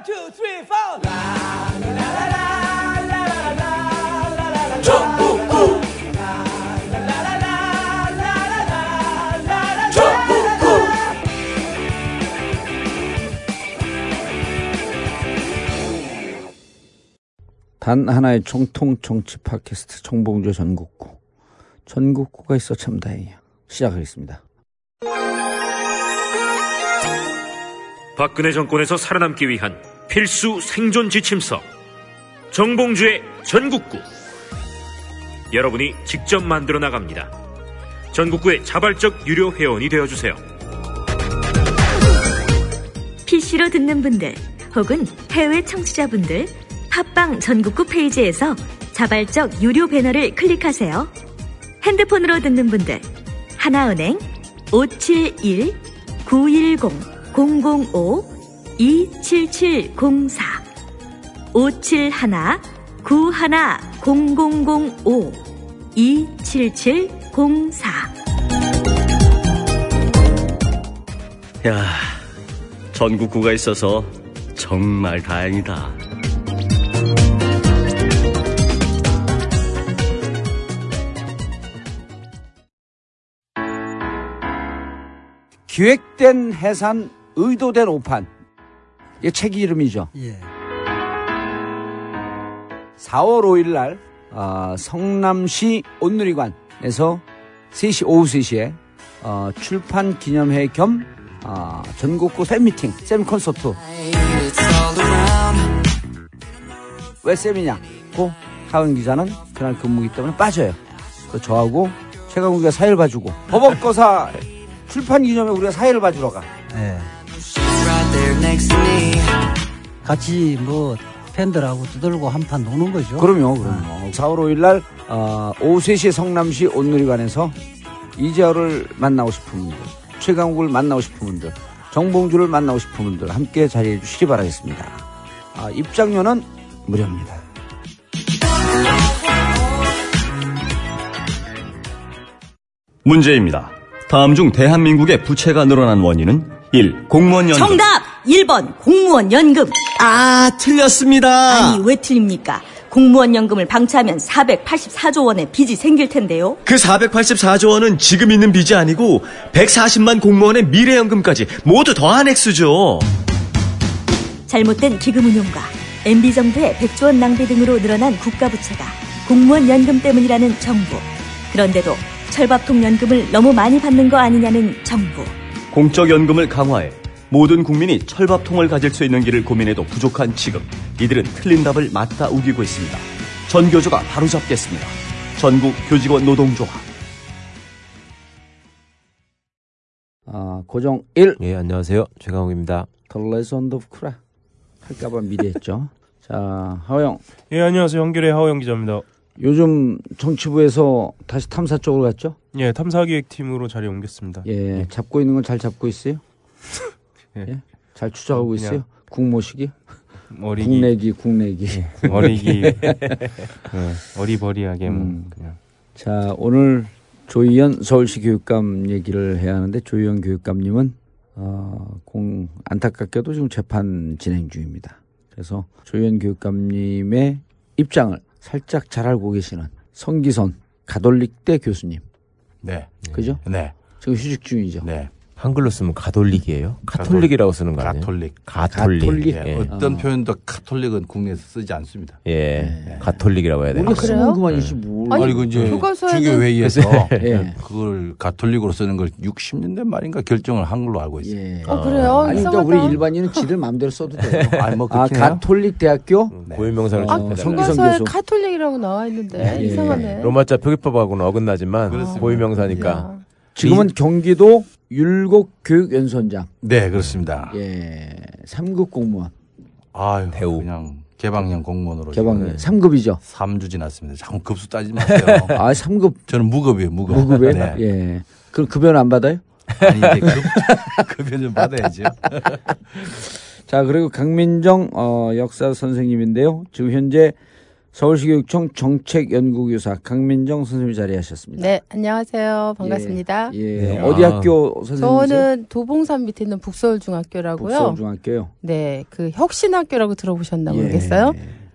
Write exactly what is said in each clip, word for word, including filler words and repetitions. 원, 투, 쓰리, 포. 라라라라라라라라라라라. 전국구. 라라라라라라라라. 전국구. 단 하나의 정통 정치 팟캐스트 정봉주 전국구. 전국구가 있어 참 다행이야. 시작하겠습니다. 박근혜 정권에서 살아남기 위한 필수 생존 지침서 정봉주의 전국구. 여러분이 직접 만들어 나갑니다. 전국구의 자발적 유료 회원이 되어주세요. 피씨로 듣는 분들 혹은 해외 청취자분들, 팟빵 전국구 페이지에서 자발적 유료 배너를 클릭하세요. 핸드폰으로 듣는 분들 하나은행 오칠일 구일공 공공오 이칠칠공사 오칠일 구일공공오 이칠칠공사. 야, 전국구가 있어서 정말 다행이다. 기획된 해산, 의도된 오판. 이게 책 이름이죠. 예. 사월 오일 날 어, 성남시 온누리관에서 세 시 오후 세 시에 어, 출판 기념회 겸 어, 전국구 팬미팅, 쌤 콘서트. 왜 쌤이냐? 고 하은 기자는 그날 근무기 때문에 빠져요. 그 저하고 최강욱이가 사회를 봐주고 법업거사 출판 기념회 우리가 사회를 봐주러 가. 예. 같이 뭐 팬들하고 두들고 한판 노는 거죠. 그럼요, 그럼요. 사월 오일 날 어, 오후 세 시에 성남시 온누리관에서 이재호를 만나고 싶은 분들, 최강욱을 만나고 싶은 분들, 정봉주를 만나고 싶은 분들 함께 자리해 주시기 바라겠습니다. 아, 입장료는 무료입니다. 문제입니다. 다음 중 대한민국의 부채가 늘어난 원인은 일. 공무원 연금. 정답! 일 번 공무원 연금. 아, 틀렸습니다. 아니, 왜 틀립니까? 공무원 연금을 방치하면 사백팔십사조 원의 빚이 생길 텐데요. 그 사백팔십사조 원은 지금 있는 빚이 아니고 백사십만 공무원의 미래연금까지 모두 더한 액수죠. 잘못된 기금운용과 엠비 정부의 백조 원 낭비 등으로 늘어난 국가부채가 공무원 연금 때문이라는 정부. 그런데도 철밥통 연금을 너무 많이 받는 거 아니냐는 정부. 공적 연금을 강화해 모든 국민이 철밥통을 가질 수 있는 길을 고민해도 부족한 지금, 이들은 틀린 답을 맞다 우기고 있습니다. 전교조가 바로잡겠습니다. 전국교직원노동조합. 아, 고정 일. 예, 안녕하세요, 최강욱입니다. The Legend of Kra 할까봐 미리했죠. 자, 하우영. 예, 안녕하세요, 한겨레 하우영 기자입니다. 요즘 정치부에서 다시 탐사 쪽으로 갔죠? 예, 탐사기획팀으로 자리 옮겼습니다. 예, 예. 잡고 있는 건 잘 잡고 있어요? 예. 예, 잘 추적하고 있어요? 국모시기? 어리기. 국내기, 국내기. 예. 어리기. 예. 어리버리하게 음. 그냥. 자, 오늘 조희연 서울시 교육감 얘기를 해야 하는데, 조희연 교육감님은 어, 공, 안타깝게도 지금 재판 진행 중입니다. 그래서 조희연 교육감님의 입장을 살짝 잘 알고 계시는 성기선 가톨릭대 교수님. 네. 그죠? 네. 지금 휴직 중이죠. 네. 한글로 쓰면 가톨릭이에요? 카톨릭이라고 쓰는 거 아니에요? 가톨릭. 가톨릭. 가톨릭. 예. 어떤 표현도 가톨릭은 국내에서 쓰지 않습니다. 예. 예. 가톨릭이라고 해야 되나? 우리가 쓰는 것만이지 뭘. 아니, 그 이제 주교회의에서 예. 그걸 가톨릭으로 쓰는 걸 육십 년대 말인가 결정을 한글로 알고 있어요. 예. 아, 그래요? 아, 아니, 그러니까 우리 일반인은 지들 마음대로 써도 돼요. 아니, 뭐 아, 가톨릭대학교? 네. 고유명사를 좀 해달라고. 교과서에 가톨릭이라고 나와 있는데 예. 이상하네. 로마자 표기법하고는 어긋나지만 아, 고유명사니까. 예. 지금은 이... 경기도 율곡교육연수원장. 네, 그렇습니다. 예, 삼급 공무원. 아유, 대우. 그냥 개방형 공무원으로. 개방형. 삼급이죠. 삼 주 지났습니다. 자꾸 급수 따지지 마세요. 아, 삼급. 저는 무급이에요, 무급. 무급이에요? 네. 예. 그럼 급여는 안 받아요? 아니, 이제 급, 급여는 받아야죠. 자, 그리고 강민정, 어, 역사 선생님인데요. 지금 현재 서울시교육청 정책연구교사 강민정 선생님이 자리하셨습니다. 네, 안녕하세요. 반갑습니다. 예, 예. 네. 어디 아. 학교 선생님이세요? 저는 도봉산 밑에 있는 북서울중학교라고요. 북서울중학교요? 네, 그 혁신학교라고 들어보셨나 예. 모르겠어요.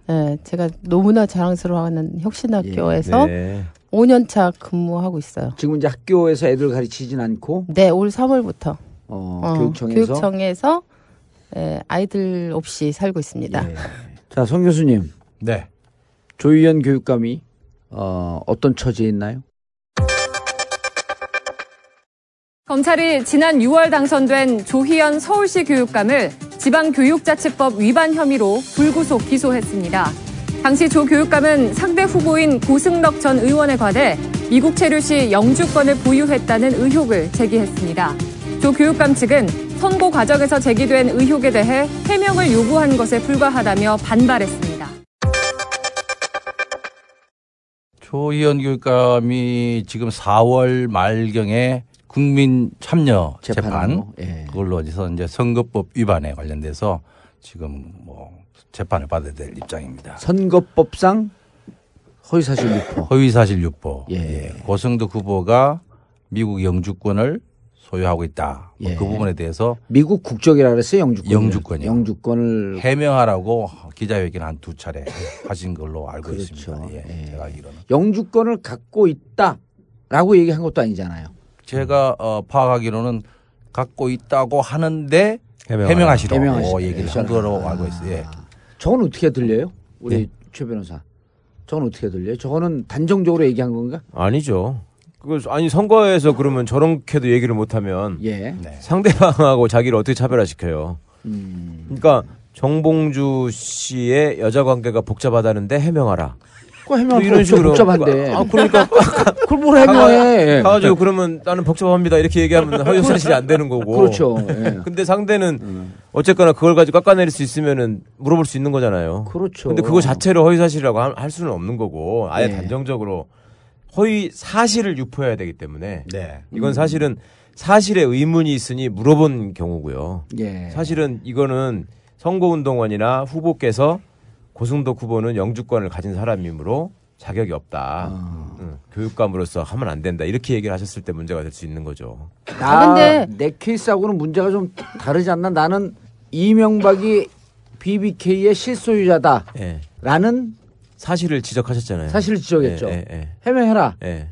네, 제가 너무나 자랑스러워하는 혁신학교에서 예. 네. 오 년차 근무하고 있어요. 지금 이제 학교에서 애들 가르치진 않고? 네, 올 삼월부터 어, 어, 교육청에서, 교육청에서 예, 아이들 없이 살고 있습니다. 예. 자, 송 교수님. 네. 조희연 교육감이 어, 어떤 처지에 있나요? 검찰이 지난 유월 당선된 조희연 서울시 교육감을 지방교육자치법 위반 혐의로 불구속 기소했습니다. 당시 조 교육감은 상대 후보인 고승덕 전 의원에 관해 미국 체류 시 영주권을 보유했다는 의혹을 제기했습니다. 조 교육감 측은 선고 과정에서 제기된 의혹에 대해 해명을 요구한 것에 불과하다며 반발했습니다. 조희연 교육감이 지금 사월 말경에 국민 참여 재판, 재판 예. 그걸로 해서 이제 선거법 위반에 관련돼서 지금 뭐 재판을 받아야 될 입장입니다. 선거법상 허위사실 유포. 허위사실 유포. 예. 예. 고승덕 후보가 미국 영주권을 소유하고 있다. 뭐 예. 그 부분에 대해서 미국 국적이라 그랬어요. 영주권. 영주권이요. 영주권을 해명하라고 기자회견 한두 차례 하신 걸로 알고 그렇죠. 있습니다. 예. 예. 제가 알기로는 영주권을 갖고 있다라고 얘기한 것도 아니잖아요. 제가 어, 파악하기로는 갖고 있다고 하는데 해명하시라고 해명하시라. 얘기를 한 거로 아. 알고 있어요. 예. 저건 어떻게 들려요? 우리 예. 최 변호사. 저건 어떻게 들려요? 저거는 단정적으로 얘기한 건가? 아니죠. 아니 선거에서 그러면 저렇게도 얘기를 못하면 예. 상대방하고 자기를 어떻게 차별화시켜요. 음. 그러니까 정봉주 씨의 여자 관계가 복잡하다는데 해명하라. 그 해명 이런 식으로 복잡한데. 아 그러니까 그걸 뭘 해명해. 가가지고 그러면 나는 복잡합니다 이렇게 얘기하면 허위사실이 안 되는 거고. 그렇죠. 예. 근데 상대는 음. 어쨌거나 그걸 가지고 깎아내릴 수 있으면은 물어볼 수 있는 거잖아요. 그렇죠. 근데 그거 자체를 허위사실이라고 할 수는 없는 거고 아예 예. 단정적으로. 허위 사실을 유포해야 되기 때문에 네. 이건 사실은 사실에 의문이 있으니 물어본 경우고요. 예. 사실은 이거는 선거운동원이나 후보께서 고승덕 후보는 영주권을 가진 사람이므로 자격이 없다. 어. 응. 교육감으로서 하면 안 된다. 이렇게 얘기를 하셨을 때 문제가 될 수 있는 거죠. 나, 근데 내 케이스하고는 문제가 좀 다르지 않나. 나는 이명박이 비비케이의 실소유자다. 예. 라는 사실을 지적하셨잖아요. 사실을 지적했죠. 예, 예, 예. 해명해라. 예.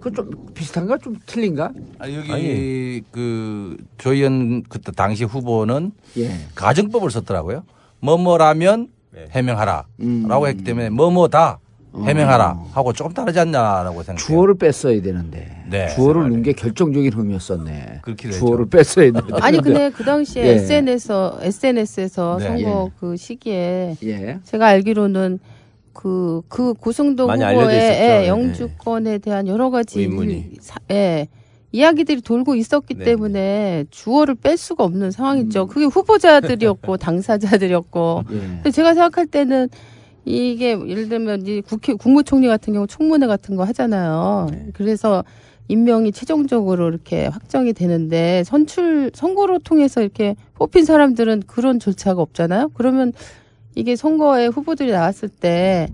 그건 좀 비슷한가? 좀 틀린가? 아, 여기 아니. 그 조희연 그때 당시 후보는 예. 가정법을 썼더라고요. 뭐뭐라면 해명하라 음. 라고 했기 때문에 뭐뭐다 해명하라 음. 하고 조금 다르지 않냐라고 생각해요. 주어를 뺐어야 되는데 네, 주어를 넣은 게 결정적인 흠이었었네. 그렇게 주어를 뺐어야 되는데. 아니 근데 그 당시에 예. 에스엔에스에서, 에스엔에스에서 네. 선거 예. 그 시기에 예. 제가 알기로는 그, 그 고승덕 후보의 예, 영주권에 예. 대한 여러 가지 의문이. 사, 예, 이야기들이 돌고 있었기 네. 때문에 주어를 뺄 수가 없는 상황이죠. 음. 그게 후보자들이었고 당사자들이었고. 예. 근데 제가 생각할 때는 이게 예를 들면 이 국회 국무총리 같은 경우 청문회 같은 거 하잖아요. 네. 그래서 임명이 최종적으로 이렇게 확정이 되는데 선출 선거로 통해서 이렇게 뽑힌 사람들은 그런 절차가 없잖아요. 그러면 이게 선거에 후보들이 나왔을 때,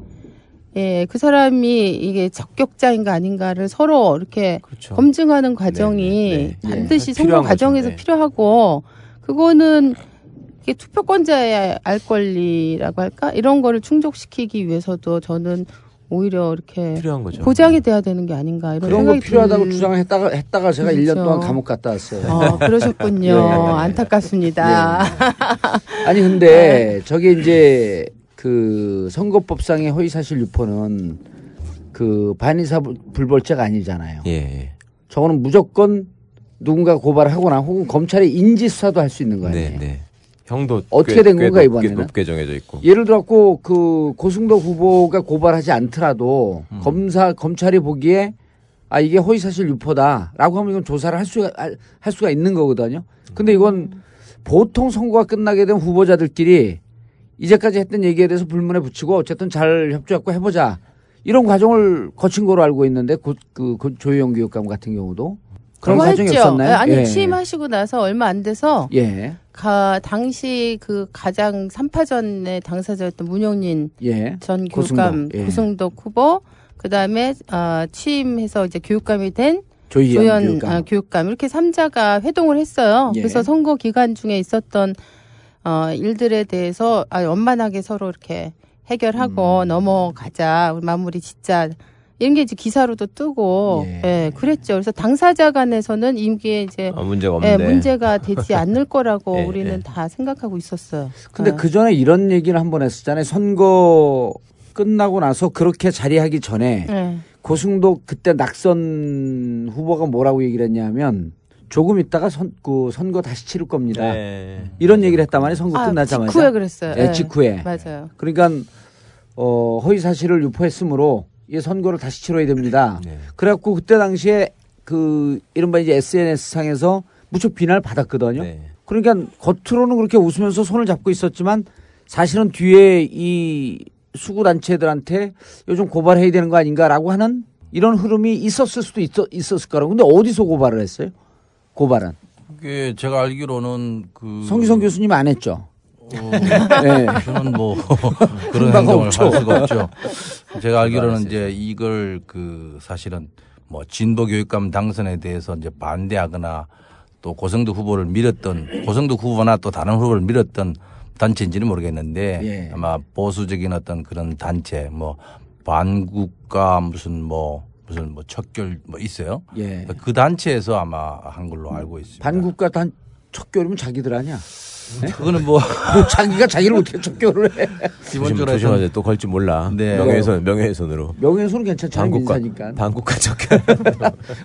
예, 그 사람이 이게 적격자인가 아닌가를 서로 이렇게 그렇죠. 검증하는 과정이 네, 네, 네. 반드시 네. 선거 과정에서 네. 필요하고, 그거는 이게 투표권자의 알 권리라고 할까? 이런 거를 충족시키기 위해서도 저는 오히려 이렇게 필요한 거죠. 보장이 돼야 되는 게 아닌가 이런 그런 생각이 거 필요하다고 들... 주장을 했다가 했다가 제가 그렇죠. 일 년 동안 감옥 갔다 왔어요. 어, 그러셨군요. 예. 안타깝습니다. 예. 아니 근데 저게 이제 그 선거법상의 허위사실 유포는 그 반의사 불벌죄가 아니잖아요. 예. 저거는 무조건 누군가 고발하거나 혹은 검찰이 인지 수사도 할 수 있는 거 아니에요. 네, 네. 형도 어떻게 꽤, 된 건가 높게, 이번에는 높게 정해져 있고 예를 들어서 그 고승덕 후보가 고발하지 않더라도 음. 검사 검찰이 보기에 아 이게 허위사실 유포다라고 하면 이건 조사를 할 수가 할 수가 있는 거거든요. 근데 이건 보통 선거가 끝나게 된 후보자들끼리 이제까지 했던 얘기에 대해서 불문에 붙이고 어쨌든 잘 협조하고 해보자 이런 과정을 거친 거로 알고 있는데 그, 그, 그 조희연 교육감 같은 경우도 그런 과정이 없었나요? 아니 예. 취임하시고 나서 얼마 안 돼서. 예. 가, 당시 그 가장 삼파전의 당사자였던 문용린 예. 전 교육감 고승덕, 예. 고승덕 후보, 그 다음에 어, 취임해서 이제 교육감이 된 조희연, 조희연 교육감. 아, 교육감 이렇게 삼자가 회동을 했어요. 예. 그래서 선거 기간 중에 있었던 어, 일들에 대해서 아, 원만하게 서로 이렇게 해결하고 음. 넘어가자, 마무리 짓자. 이런 게 이제 기사로도 뜨고, 예. 예, 그랬죠. 그래서 당사자 간에서는 임기에 이제 아, 문제가, 예, 문제가 되지 않을 거라고 예, 우리는 예. 다 생각하고 있었어요. 근데 예. 그 전에 이런 얘기를 한번 했었잖아요. 선거 끝나고 나서 그렇게 자리하기 전에 예. 고승덕 그때 낙선 후보가 뭐라고 얘기를 했냐면 조금 있다가 선, 그 선거 다시 치를 겁니다. 예. 이런 얘기를 했단 말이에요. 선거 아, 끝나자마자. 직후에 그랬어요. 예, 직후에. 맞아요. 그러니까 어, 허위 사실을 유포했으므로 이 선거를 다시 치러야 됩니다. 네. 그래갖고 그때 당시에 그 이른바 이제 에스엔에스 상에서 무척 비난을 받았거든요. 네. 그러니까 겉으로는 그렇게 웃으면서 손을 잡고 있었지만 사실은 뒤에 이 수구 단체들한테 요즘 고발해야 되는 거 아닌가라고 하는 이런 흐름이 있었을 수도 있, 있었을 거라고. 근데 어디서 고발을 했어요? 고발은? 그게 제가 알기로는 그 성기선 교수님 안 했죠. 어, 네. 저는 뭐 그런 행동을 없죠. 할 수가 없죠. 제가 알기로는 이제 이걸 그 사실은 뭐 진보 교육감 당선에 대해서 이제 반대하거나 또 고승덕 후보를 밀었던 고승덕 후보나 또 다른 후보를 밀었던 단체인지는 모르겠는데 예. 아마 보수적인 어떤 그런 단체 뭐 반국가 무슨 뭐 무슨 뭐 척결 뭐 있어요. 예. 그 단체에서 아마 한 걸로 알고 있습니다. 반국가 단 척결이면 자기들 아니야? 네? 그거는 뭐 자기가 자기를 어떻게 척결을 해? 기본적으로 조심하세요. 또 걸지 몰라. 네. 명예훼손, 명예훼손으로. 명예훼손은 괜찮잖아. 반국가, 민사니까. 반국가 척결.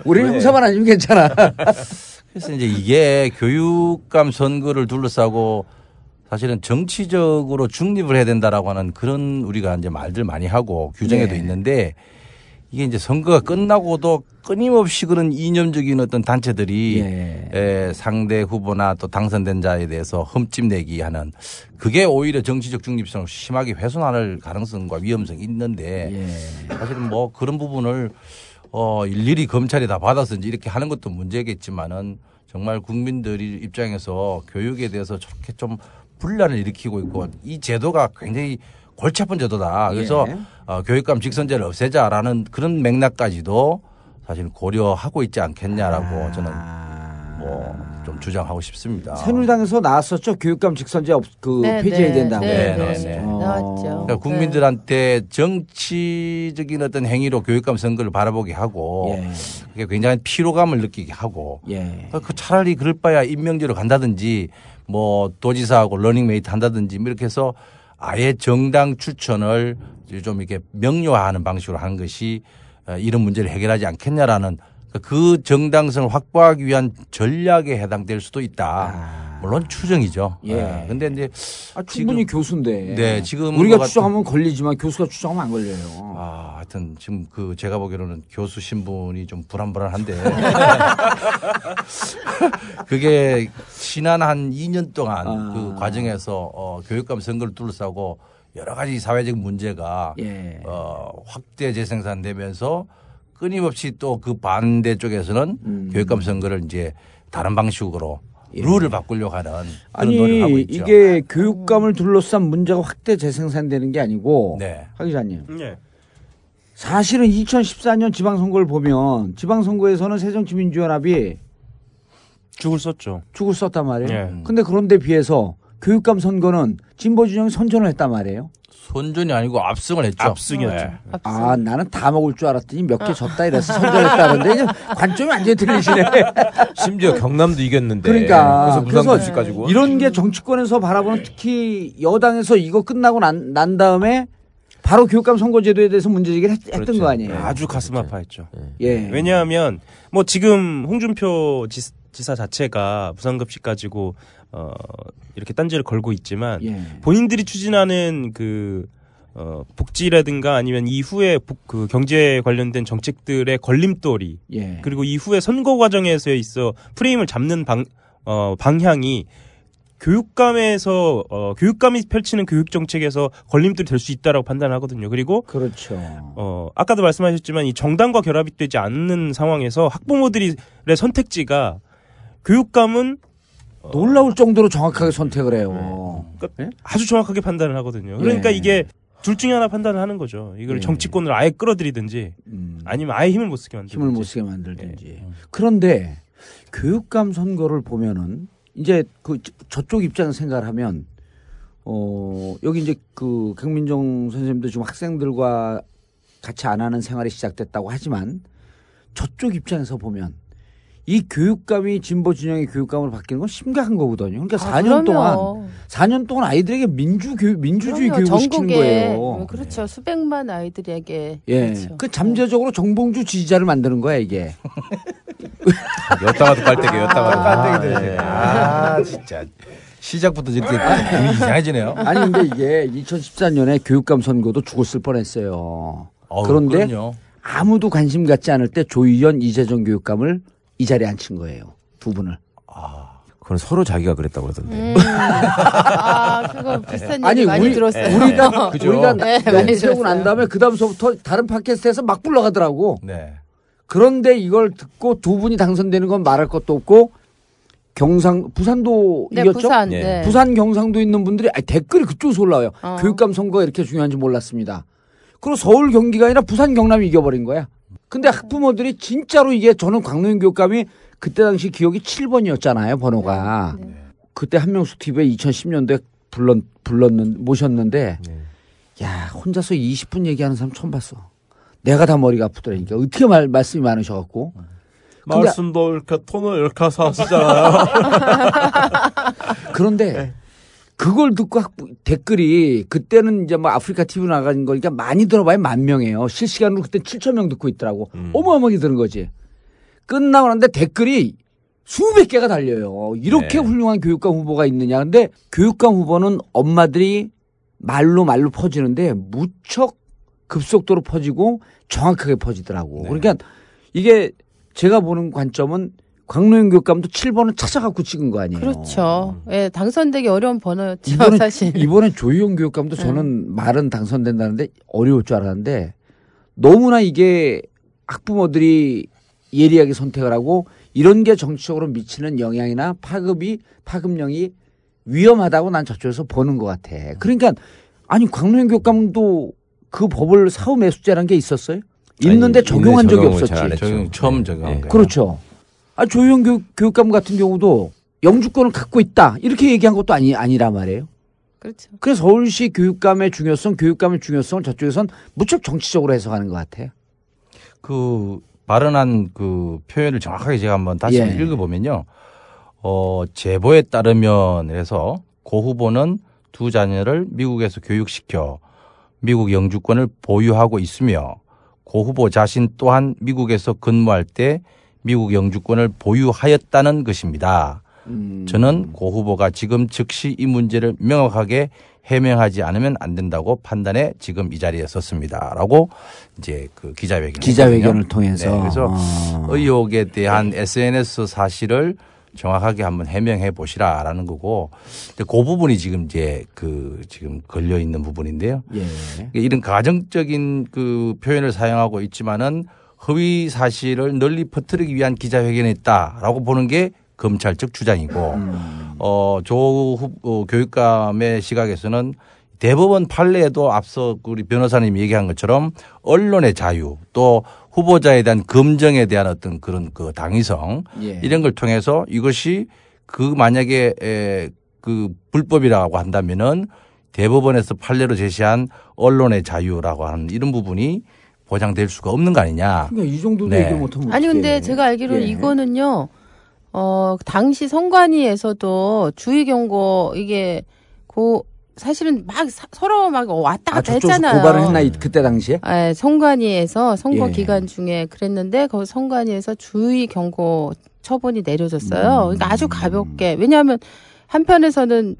우리 형사만 아니면 괜찮아. 그래서 이제 이게 교육감 선거를 둘러싸고 사실은 정치적으로 중립을 해야 된다라고 하는 그런 우리가 이제 말들 많이 하고 규정에도 네. 있는데 이게 이제 선거가 끝나고도 끊임없이 그런 이념적인 어떤 단체들이 예. 에, 상대 후보나 또 당선된 자에 대해서 흠집내기 하는 그게 오히려 정치적 중립성을 심하게 훼손할 가능성과 위험성이 있는데 예. 사실은 뭐 그런 부분을 어, 일일이 검찰이 다 받아서 이제 이렇게 하는 것도 문제겠지만은 정말 국민들이 입장에서 교육에 대해서 저렇게 좀 분란을 일으키고 있고 이 제도가 굉장히 골치 아픈 제도다. 그래서 예. 어, 교육감 직선제를 없애자라는 그런 맥락까지도 사실 고려하고 있지 않겠냐라고 아. 저는 뭐 좀 주장하고 싶습니다. 새누리당에서 나왔었죠. 교육감 직선제 없, 그 네, 폐지해야 된다고. 네, 네, 네. 네. 나왔죠. 그러니까 국민들한테 정치적인 어떤 행위로 교육감 선거를 바라보게 하고 예. 그게 굉장히 피로감을 느끼게 하고 예. 그 차라리 그럴 바야 임명제로 간다든지 뭐 도지사하고 러닝메이트 한다든지 이렇게 해서 아예 정당 추천을 좀 이렇게 명료화하는 방식으로 하는 것이 이런 문제를 해결하지 않겠냐라는 그 정당성을 확보하기 위한 전략에 해당될 수도 있다. 아. 물론 추정이죠. 예. 근데 이제 아, 충분히 지금, 교수인데. 네, 지금 우리가 추정하면 걸리지만 교수가 추정하면 안 걸려요. 아, 하여튼 지금 그 제가 보기로는 교수 신분이 좀 불안불안한데. 그게 지난 한 이 년 동안 아. 그 과정에서 어, 교육감 선거를 둘러싸고 여러 가지 사회적 문제가 예. 어, 확대 재생산되면서 끊임없이 또 그 반대 쪽에서는 음. 교육감 선거를 이제 다른 방식으로 예. 룰을 바꾸려고 하는 그런 아니, 노력을 하고 있죠. 이게 교육감을 둘러싼 문제가 확대 재생산되는 게 아니고 네. 하 기자님 네. 사실은 이천십사 년 지방선거를 보면 지방선거에서는 새정치민주연합이 죽을 썼죠. 죽을 썼단 말이에요. 그런데 예. 그런데 비해서 교육감 선거는 진보진영이 선전을 했단 말이에요. 선전이 아니고 압승을 했죠. 압승이었죠. 네. 압승. 아, 나는 다 먹을 줄 알았더니 몇 개 졌다 이래서 선전했다는데 관점이 완전히 틀리시네. 심지어 경남도 이겼는데. 그러니까. 그래서, 그래서 이런 게 정치권에서 바라보는 특히 여당에서 이거 끝나고 난, 난 다음에 바로 교육감 선거제도에 대해서 문제제기를 했, 했던 그렇죠. 거 아니에요. 아주 가슴 그렇죠. 아파했죠. 예. 예. 왜냐하면 뭐 지금 홍준표 지사, 지사 자체가 무상급식 가지고 어, 이렇게 딴지를 걸고 있지만 예. 본인들이 추진하는 그 어, 복지라든가 아니면 이후에 복, 그 경제에 관련된 정책들의 걸림돌이 예. 그리고 이후에 선거 과정에서 있어 프레임을 잡는 방, 어, 방향이 교육감에서 어, 교육감이 펼치는 교육 정책에서 걸림돌이 될 수 있다라고 판단하거든요. 그리고 그렇죠. 어, 아까도 말씀하셨지만 이 정당과 결합이 되지 않는 상황에서 학부모들의 선택지가 교육감은 어. 놀라울 정도로 정확하게 선택을 해요. 네. 그러니까 네? 아주 정확하게 판단을 하거든요. 그러니까 네. 이게 둘 중에 하나 판단을 하는 거죠. 이걸 네. 정치권을 아예 끌어들이든지 음. 아니면 아예 힘을 못 쓰게 만들든지. 힘을 못 쓰게 만들든지. 네. 그런데 교육감 선거를 보면은 이제 그 저쪽 입장 생각을 하면 어 여기 이제 그 강민정 선생님도 지금 학생들과 같이 안 하는 생활이 시작됐다고 하지만 저쪽 입장에서 보면 이 교육감이 진보 진영의 교육감으로 바뀌는 건 심각한 거거든요. 그러니까 아, 사 년 그럼요. 동안 사 년 동안 아이들에게 민주 교육, 민주주의 그럼요. 교육을 시키는 거예요. 그렇죠. 수백만 아이들에게. 예. 그렇죠. 그 잠재적으로 정봉주 지지자를 만드는 거야 이게. 여따가도 빨대기, 여따가도 빨대기 되지. 아 진짜 시작부터 이렇게 이상해지네요. 아니 근데 이게 이천십사 년에 교육감 선거도 죽었을 뻔했어요. 어우, 그런데 그럼요. 아무도 관심 갖지 않을 때 조희연, 이재정 교육감을 이 자리에 앉힌 거예요. 두 분을. 아, 그건 서로 자기가 그랬다고 그러던데. 음. 아, 그거 비슷한 얘기 많이 우리, 들었어요. 우리가, 그죠? 우리가 네, 많이 세우고 난 다음에 그 다음서부터 다른 팟캐스트에서 막 불러가더라고. 네. 그런데 이걸 듣고 두 분이 당선되는 건 말할 것도 없고 경상, 부산도 네, 이겼죠? 부산, 네. 부산 경상도 있는 분들이 아니, 댓글이 그쪽에서 올라와요. 어. 교육감 선거가 이렇게 중요한지 몰랐습니다. 그리고 서울 경기가 아니라 부산 경남이 이겨버린 거야. 근데 학부모들이 진짜로 이게 저는 광노현 교육감이 그때 당시 기억이 칠 번이었잖아요. 번호가. 네, 네. 그때 한명숙 티비에 이천십 년도에 불렀, 불렀는, 모셨는데 네. 야 혼자서 이십 분 얘기하는 사람 처음 봤어. 내가 다 머리가 아프더라니까. 어떻게 말, 말씀이 많으셔갖고. 근데, 말씀도 이렇게 톤을 이렇게 해서 쓰잖아요. 그런데 네. 그걸 듣고 학부, 댓글이 그때는 이제 뭐 아프리카 티비 나가는 거니까 많이 들어봐야 만 명이에요. 실시간으로 그때 칠천 명 듣고 있더라고. 음. 어마어마하게 들은 거지. 끝나고 나는데 댓글이 수백 개가 달려요. 이렇게 네. 훌륭한 교육감 후보가 있느냐. 근데 교육감 후보는 엄마들이 말로 말로 퍼지는데 무척 급속도로 퍼지고 정확하게 퍼지더라고. 네. 그러니까 이게 제가 보는 관점은 광노현 교육감도 칠 번을 찾아갖고 찍은 거 아니에요? 그렇죠. 예, 당선되기 어려운 번호였죠, 이번에, 사실. 이번에 조희연 교육감도 저는 네. 말은 당선된다는데 어려울 줄 알았는데 너무나 이게 학부모들이 예리하게 선택을 하고 이런 게 정치적으로 미치는 영향이나 파급이, 파급력이 위험하다고 난 저쪽에서 보는 것 같아. 그러니까, 아니, 광노현 교육감도 그 법을 사후 매수제라는 게 있었어요? 있는데 아니, 적용한 적이 없었지. 적용, 처음 적용한 네. 거예요. 그렇죠. 아, 조희연 교육, 교육감 같은 경우도 영주권을 갖고 있다. 이렇게 얘기한 것도 아니, 아니라 말이에요. 그렇죠. 그래서 서울시 교육감의 중요성, 교육감의 중요성을 저쪽에선 무척 정치적으로 해석하는 것 같아요. 그, 발언한 그 표현을 정확하게 제가 한번 다시 예. 읽어보면요. 어, 제보에 따르면 해서 고 후보는 두 자녀를 미국에서 교육시켜 미국 영주권을 보유하고 있으며 고 후보 자신 또한 미국에서 근무할 때 미국 영주권을 보유하였다는 것입니다. 음. 저는 고 후보가 지금 즉시 이 문제를 명확하게 해명하지 않으면 안 된다고 판단해 지금 이 자리에 섰습니다. 라고 이제 그 기자회견을, 기자회견을 통해서. 네, 그래서 아. 의혹에 대한 에스엔에스 사실을 정확하게 한번 해명해 보시라 라는 거고 그 부분이 지금 이제 그 지금 걸려 있는 부분인데요. 예. 이런 가정적인 그 표현을 사용하고 있지만은 허위 사실을 널리 퍼뜨리기 위한 기자회견이 있다라고 보는 게 검찰 측 주장이고 음. 어, 조 후, 어, 교육감의 시각에서는 대법원 판례에도 앞서 우리 변호사님이 얘기한 것처럼 언론의 자유 또 후보자에 대한 검증에 대한 어떤 그런 그 당위성 예. 이런 걸 통해서 이것이 그 만약에 에, 그 불법이라고 한다면은 대법원에서 판례로 제시한 언론의 자유라고 하는 이런 부분이 보장될 수가 없는 거 아니냐. 그러니까 이 정도도 네. 얘기 못하면 아니 근데 해. 제가 알기로는 예. 이거는요. 어 당시 선관위에서도 주의 경고 이게 고 사실은 막 사, 서로 막 왔다 갔다 아, 했잖아요. 고발을 했나 그때 당시에? 네, 선관위에서 선거 예. 기간 중에 그랬는데 그 선관위에서 주의 경고 처분이 내려졌어요. 그러니까 아주 가볍게 왜냐하면 한편에서는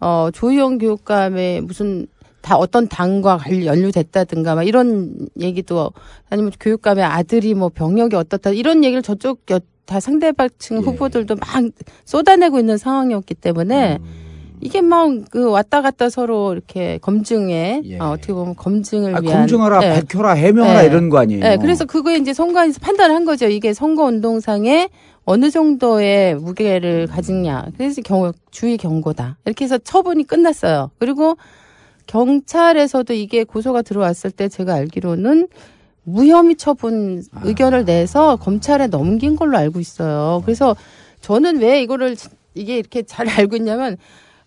어 조희연 교육감의 무슨 다 어떤 당과 연루됐다든가 막 이런 얘기도 아니면 교육감의 아들이 뭐 병역이 어떻다 이런 얘기를 저쪽 다 상대방층 예. 후보들도 막 쏟아내고 있는 상황이었기 때문에 음. 이게 막 그 왔다 갔다 서로 이렇게 검증에 예. 어, 어떻게 보면 검증을 아, 위한 검증하라, 예. 밝혀라, 해명하라 예. 이런 거 아니에요. 예. 그래서 그거에 이제 선관위에서 판단을 한 거죠. 이게 선거 운동상에 어느 정도의 무게를 가지냐. 그래서 경, 주의 경고다. 이렇게 해서 처분이 끝났어요. 그리고 경찰에서도 이게 고소가 들어왔을 때 제가 알기로는 무혐의 처분 의견을 내서 검찰에 넘긴 걸로 알고 있어요. 그래서 저는 왜 이거를 이게 이렇게 잘 알고 있냐면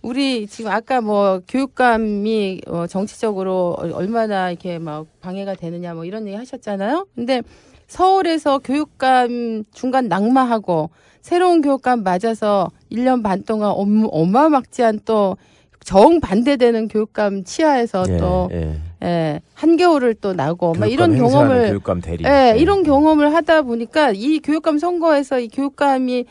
우리 지금 아까 뭐 교육감이 정치적으로 얼마나 이렇게 막 방해가 되느냐 뭐 이런 얘기 하셨잖아요. 근데 서울에서 교육감 중간 낙마하고 새로운 교육감 맞아서 일 년 반 동안 어마어마막지한 또 정반대되는 교육감 치하에서 예, 또 예. 예, 한겨울을 또 나고 막 이런 경험을 교육감 대리. 예, 이런 경험을 하다 보니까 이 교육감 선거에서 이 교육감이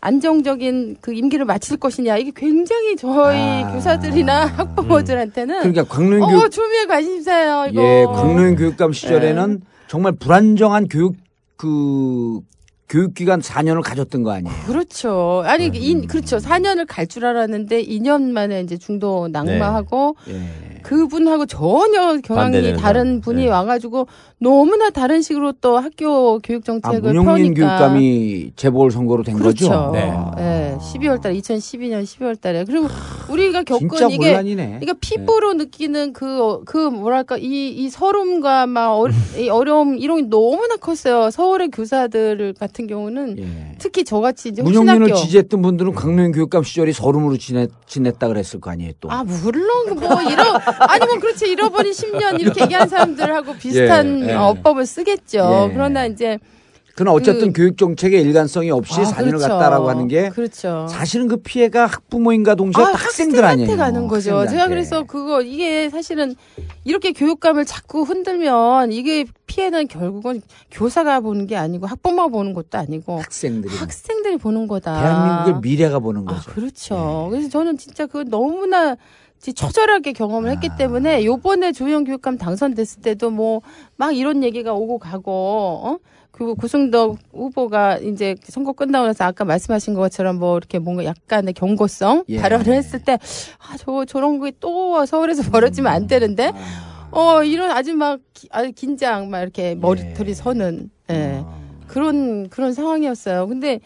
안정적인 그 임기를 마칠 것이냐 이게 굉장히 저희 아, 교사들이나 아, 학부모들한테는 그러니까 광노현 교육 어, 초미의 관심사예요. 이거. 예, 광노현 교육감 시절에는 예. 정말 불안정한 교육 그 교육기간 사 년을 가졌던 거 아니에요? 그렇죠. 아니, 음. 인, 그렇죠. 사 년을 갈 줄 알았는데 이 년 만에 이제 중도 낙마하고 네. 예. 그분하고 전혀 경향이 다른 분이 네. 와가지고 너무나 다른 식으로 또 학교 교육 정책을 펴니까. 아, 문용린 교육감이 재보궐선거로 된 그렇죠. 거죠? 네. 아. 네. 십이월 달, 이천십이 년 십이월 달에. 그리고 우리가 겪은 진짜 이게 곤란이네. 그러니까 피부로 네. 느끼는 그, 그 뭐랄까 이, 이 서름과 막 어려, 이 어려움 이런 게 너무나 컸어요. 서울의 교사들 같은 같은 경우는 예. 특히 저같이 이제 문용민을 지지했던 분들은 강릉 교육감 시절이 서름으로 지냈, 지냈다 그랬을 거 아니에요 또. 아 물론 뭐 이런 아니면 그렇지 잃어버린 십 년 이렇게 얘기한 사람들하고 비슷한 예, 예. 어법을 쓰겠죠. 예. 그러나 이제 그러나 어쨌든 그, 교육 정책의 일관성이 없이 아, 사 년을 그렇죠. 갔다라고 하는 게 그렇죠. 사실은 그 피해가 학부모인가 동시에 아, 학생들 아니에요. 학생한테 가는 거죠. 학생들한테. 제가 그래서 그거 이게 사실은 이렇게 교육감을 자꾸 흔들면 이게 피해는 결국은 교사가 보는 게 아니고 학부모가 보는 것도 아니고 학생들이 학생들이 보는 거다. 대한민국의 미래가 보는 거죠. 아, 그렇죠. 예. 그래서 저는 진짜 그 너무나 처절하게 경험을 아. 했기 때문에 요번에 조희연 교육감 당선됐을 때도 뭐 막 이런 얘기가 오고 가고 어? 그리고 고승덕 후보가 이제 선거 끝나고 나서 아까 말씀하신 것처럼 뭐 이렇게 뭔가 약간의 경고성 예. 발언을 했을 때 아, 저 저런 게 또 서울에서 벌어지면 안 되는데 어 이런 아주 막 기, 아주 긴장 막 이렇게 머리털이 예. 서는 예. 아. 그런 그런 상황이었어요. 근데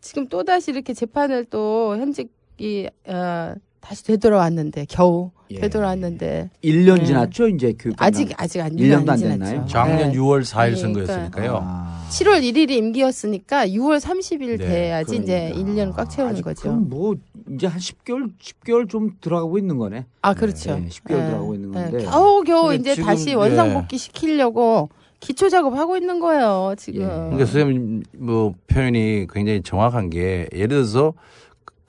지금 또 다시 이렇게 재판을 또 현직이 어, 다시 되돌아왔는데 겨우 예. 되돌아왔는데 일 년 예. 지났죠 이제 교육감 아직 아직 안 일 년도 안 됐나요? 작년 네. 유월 사일 선거였으니까요. 아. 칠월 일일이 임기였으니까 유월 삼십일 네. 돼야지 그러니까. 이제 일 년 꽉 채우는 아, 거죠. 그럼 뭐 이제 한 십 개월 십 개월 좀 들어가고 있는 거네. 아 그렇죠. 네, 십 개월 네. 들어가고 있는 건데 네. 겨우 겨우 이제 지금, 다시 원상복귀 네. 시키려고 기초 작업 하고 있는 거예요 지금. 예. 그러니까 선생님 뭐 표현이 굉장히 정확한 게 예를 들어서.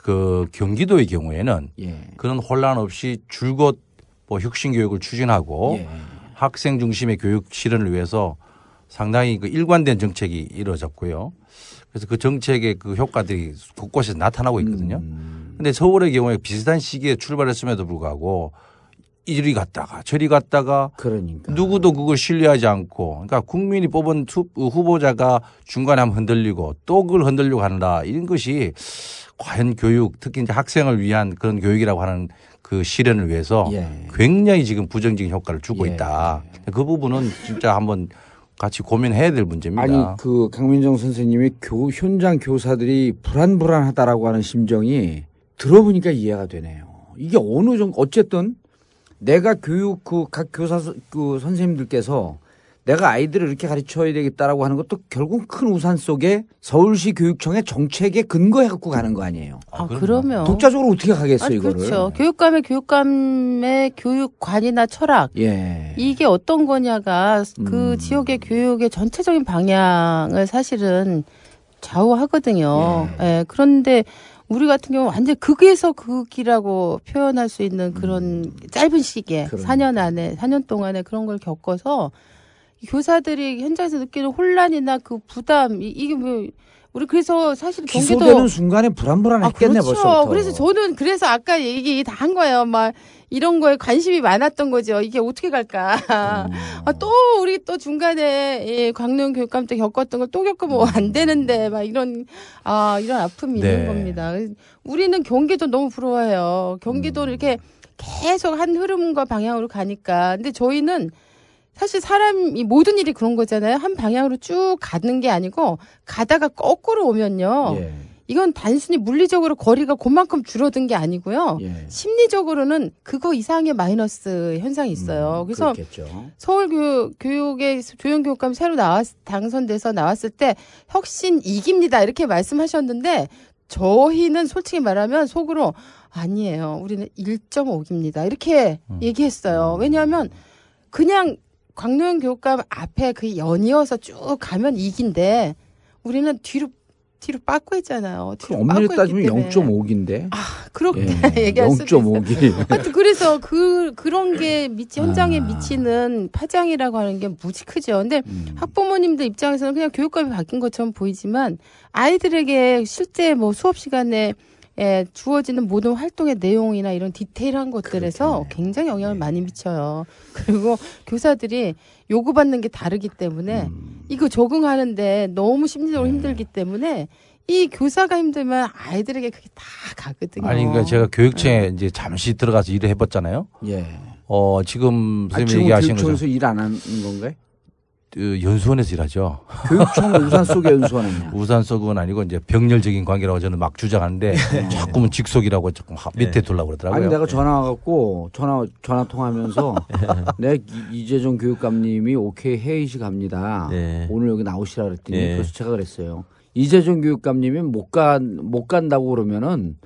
그 경기도의 경우에는 예. 그런 혼란 없이 줄곧 뭐 혁신 교육을 추진하고 예. 학생 중심의 교육 실현을 위해서 상당히 그 일관된 정책이 이루어졌고요. 그래서 그 정책의 그 효과들이 곳곳에서 나타나고 있거든요. 음. 근데 서울의 경우에 비슷한 시기에 출발했음에도 불구하고 이리 갔다가 저리 갔다가 그러니까. 누구도 그걸 신뢰하지 않고 그러니까 국민이 뽑은 투, 후보자가 중간에 한번 흔들리고 또 그걸 흔들려고 한다 이런 것이 과연 교육 특히 이제 학생을 위한 그런 교육이라고 하는 그 실현을 위해서 예. 굉장히 지금 부정적인 효과를 주고 예. 있다. 그 부분은 진짜 한번 같이 고민해야 될 문제입니다. 아니 그 강민정 선생님이 교, 현장 교사들이 불안불안하다라고 하는 심정이 들어보니까 이해가 되네요. 이게 어느 정도 어쨌든 내가 교육 그 각 교사 그 선생님들께서 내가 아이들을 이렇게 가르쳐야 되겠다라고 하는 것도 결국 큰 우산 속에 서울시 교육청의 정책에 근거해 갖고 가는 거 아니에요. 아, 그러면 독자적으로 어떻게 가겠어요, 아니, 이거를. 그렇죠. 교육감의 교육감의 교육관이나 철학. 예. 이게 어떤 거냐가 그 음. 지역의 교육의 전체적인 방향을 사실은 좌우하거든요. 예. 예. 그런데 우리 같은 경우 완전 극에서 극이라고 표현할 수 있는 그런 음. 짧은 시기에 그런. 사 년 안에 사 년 동안에 그런 걸 겪어서 교사들이 현장에서 느끼는 혼란이나 그 부담 이게 뭐 우리 그래서 사실 경기도 기소되는 순간에 불안불안했겠네 아, 그렇죠. 벌써부터. 그래서 저는 그래서 아까 얘기 다 한 거예요. 막 이런 거에 관심이 많았던 거죠. 이게 어떻게 갈까? 음. 아, 또 우리 또 중간에 예, 광노현 교육감 때 겪었던 걸 또 겪으면 안 되는데 막 이런 아 이런 아픔이 네. 있는 겁니다. 우리는 경기도 너무 부러워해요. 경기도 음. 이렇게 계속 한 흐름과 방향으로 가니까 근데 저희는 사실 사람이 모든 일이 그런 거잖아요. 한 방향으로 쭉 가는 게 아니고 가다가 거꾸로 오면요. 예. 이건 단순히 물리적으로 거리가 그만큼 줄어든 게 아니고요. 예. 심리적으로는 그거 이상의 마이너스 현상이 있어요. 음, 그래서 그렇겠죠. 서울 교육, 교육의 조영 교육감 새로 나왔, 당선돼서 나왔을 때 혁신 이깁니다. 이렇게 말씀하셨는데 저희는 솔직히 말하면 속으로 아니에요. 우리는 일 점 오입니다. 이렇게 음. 얘기했어요. 왜냐하면 그냥 광노현 교육감 앞에 그 연이어서 쭉 가면 이긴데 우리는 뒤로 뒤로 빠꾸 했잖아요. 뒤로 빠꾸 했기 따지면 때문에. 영 점 오기인데. 아, 그렇게 예, 얘기할 수도 있어요. 하여튼 그래서 그, 그런 게 미치, 현장에 아. 미치는 파장이라고 하는 게 무지 크죠. 근데 음. 학부모님들 입장에서는 그냥 교육감이 바뀐 것처럼 보이지만 아이들에게 실제 뭐 수업 시간에 예, 주어지는 모든 활동의 내용이나 이런 디테일한 것들에서 그렇겠네. 굉장히 영향을 네. 많이 미쳐요. 그리고 교사들이 요구받는 게 다르기 때문에 음. 이거 적응하는데 너무 심리적으로 네. 힘들기 때문에 이 교사가 힘들면 아이들에게 그게 다 가거든요. 아니, 그러니까 제가 교육청에 네. 이제 잠시 들어가서 일을 해봤잖아요. 예. 어, 지금 선생님이 얘기하신 거죠. 교육청에서 일 안 하는 건가요? 그 연수원에서 일하죠. 교육청 우산 속의 연수원은요? 우산 속은 아니고 이제 병렬적인 관계라고 저는 막 주장하는데 네. 자꾸만 직속이라고 조금 네. 밑에 둘라고 그러더라고요. 아니 내가 전화 와갖고 전화 전화 통하면서 네. 내 이재정 교육감님이 오케이 회의시 갑니다. 네. 오늘 여기 나오시라 그랬더니 네. 그래서 제가 그랬어요. 이재정 교육감님이 못 간 못 간다고 그러면은.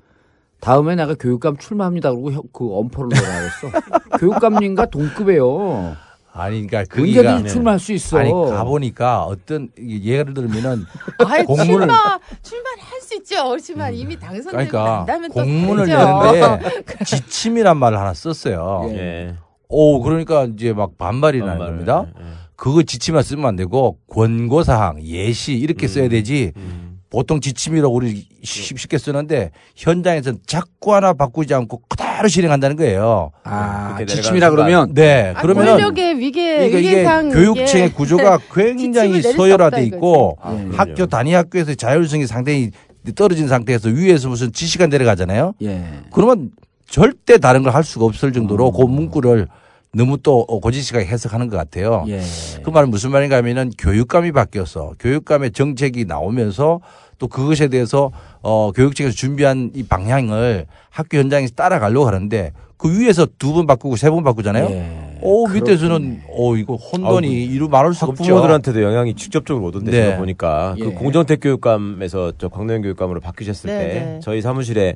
다음에 내가 교육감 출마합니다. 그러고 그 엄포를 넣어야겠어. 교육감님과 동급이에요. 아니, 그러니까 그 얘기가 출마할 수 있어. 아니, 가보니까 어떤 예를 들면은 아이, 공문을 출마, 출마를 할 수 있죠. 그렇지만 음. 이미 당선되고 그러니까 난다면 또 공문을 내는데 지침이란 말을 하나 썼어요. 예. 오, 그러니까 이제 막 반발이 반발, 나는 겁니다. 예. 그거 지침만 쓰면 안 되고 권고사항, 예시 이렇게 음. 써야 되지. 음. 보통 지침이라고 우리 쉽게 쓰는데 현장에서는 자꾸 하나 바꾸지 않고 그대로 실행한다는 거예요. 아, 지침이라 그러면? 네. 아, 그러면. 권력의 위계, 그러니까 위계상. 이게 교육청의 구조가 굉장히 서열화되어 있고 아, 학교 단위 학교에서 자율성이 상당히 떨어진 상태에서 위에서 무슨 지시가 내려가잖아요. 예. 그러면 절대 다른 걸 할 수가 없을 정도로 음. 그 문구를 너무 또 고지식하게 해석하는 것 같아요. 예. 그 말은 무슨 말인가 하면은 교육감이 바뀌어서 교육감의 정책이 나오면서 또 그것에 대해서 어 교육청에서 준비한 이 방향을 학교 현장에서 따라가려고 하는데 그 위에서 두 번 바꾸고 세 번 바꾸잖아요. 예. 오 밑에서는 오 이거 혼돈이 아이고, 이루 말할 수가 없죠. 학부모들한테도 영향이 직접적으로 오던데 네. 제가 보니까 예. 그 공정택 교육감에서 저 광노현 교육감으로 바뀌셨을 네, 때 네. 저희 사무실에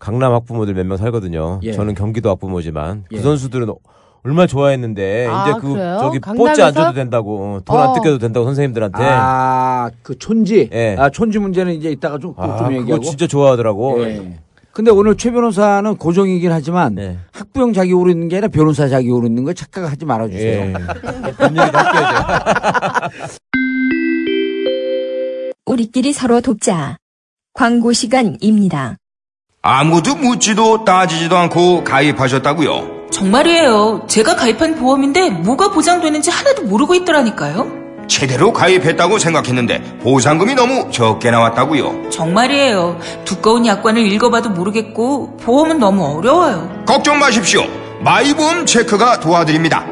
강남 학부모들 몇 명 살거든요. 예. 저는 경기도 학부모지만 예. 그 선수들은 얼마나 좋아했는데 아, 이제 그 그래요? 저기 뽀찌 안 줘도 된다고 돈 안 어. 뜯겨도 된다고 선생님들한테 아 그 촌지 예. 아 촌지 문제는 이제 이따가 좀 좀 아, 얘기하고 그거 진짜 좋아하더라고. 예. 근데 오늘 최 변호사는 고정이긴 하지만 예. 학부형 자기 오르는 게 아니라 변호사 자기 오르는 거 착각하지 말아주세요. 예. 우리끼리 서로 돕자. 광고 시간입니다. 아무도 묻지도 따지지도 않고 가입하셨다고요? 정말이에요. 제가 가입한 보험인데 뭐가 보장되는지 하나도 모르고 있더라니까요. 제대로 가입했다고 생각했는데 보상금이 너무 적게 나왔다고요. 정말이에요. 두꺼운 약관을 읽어봐도 모르겠고 보험은 너무 어려워요. 걱정 마십시오. 마이보험 체크가 도와드립니다.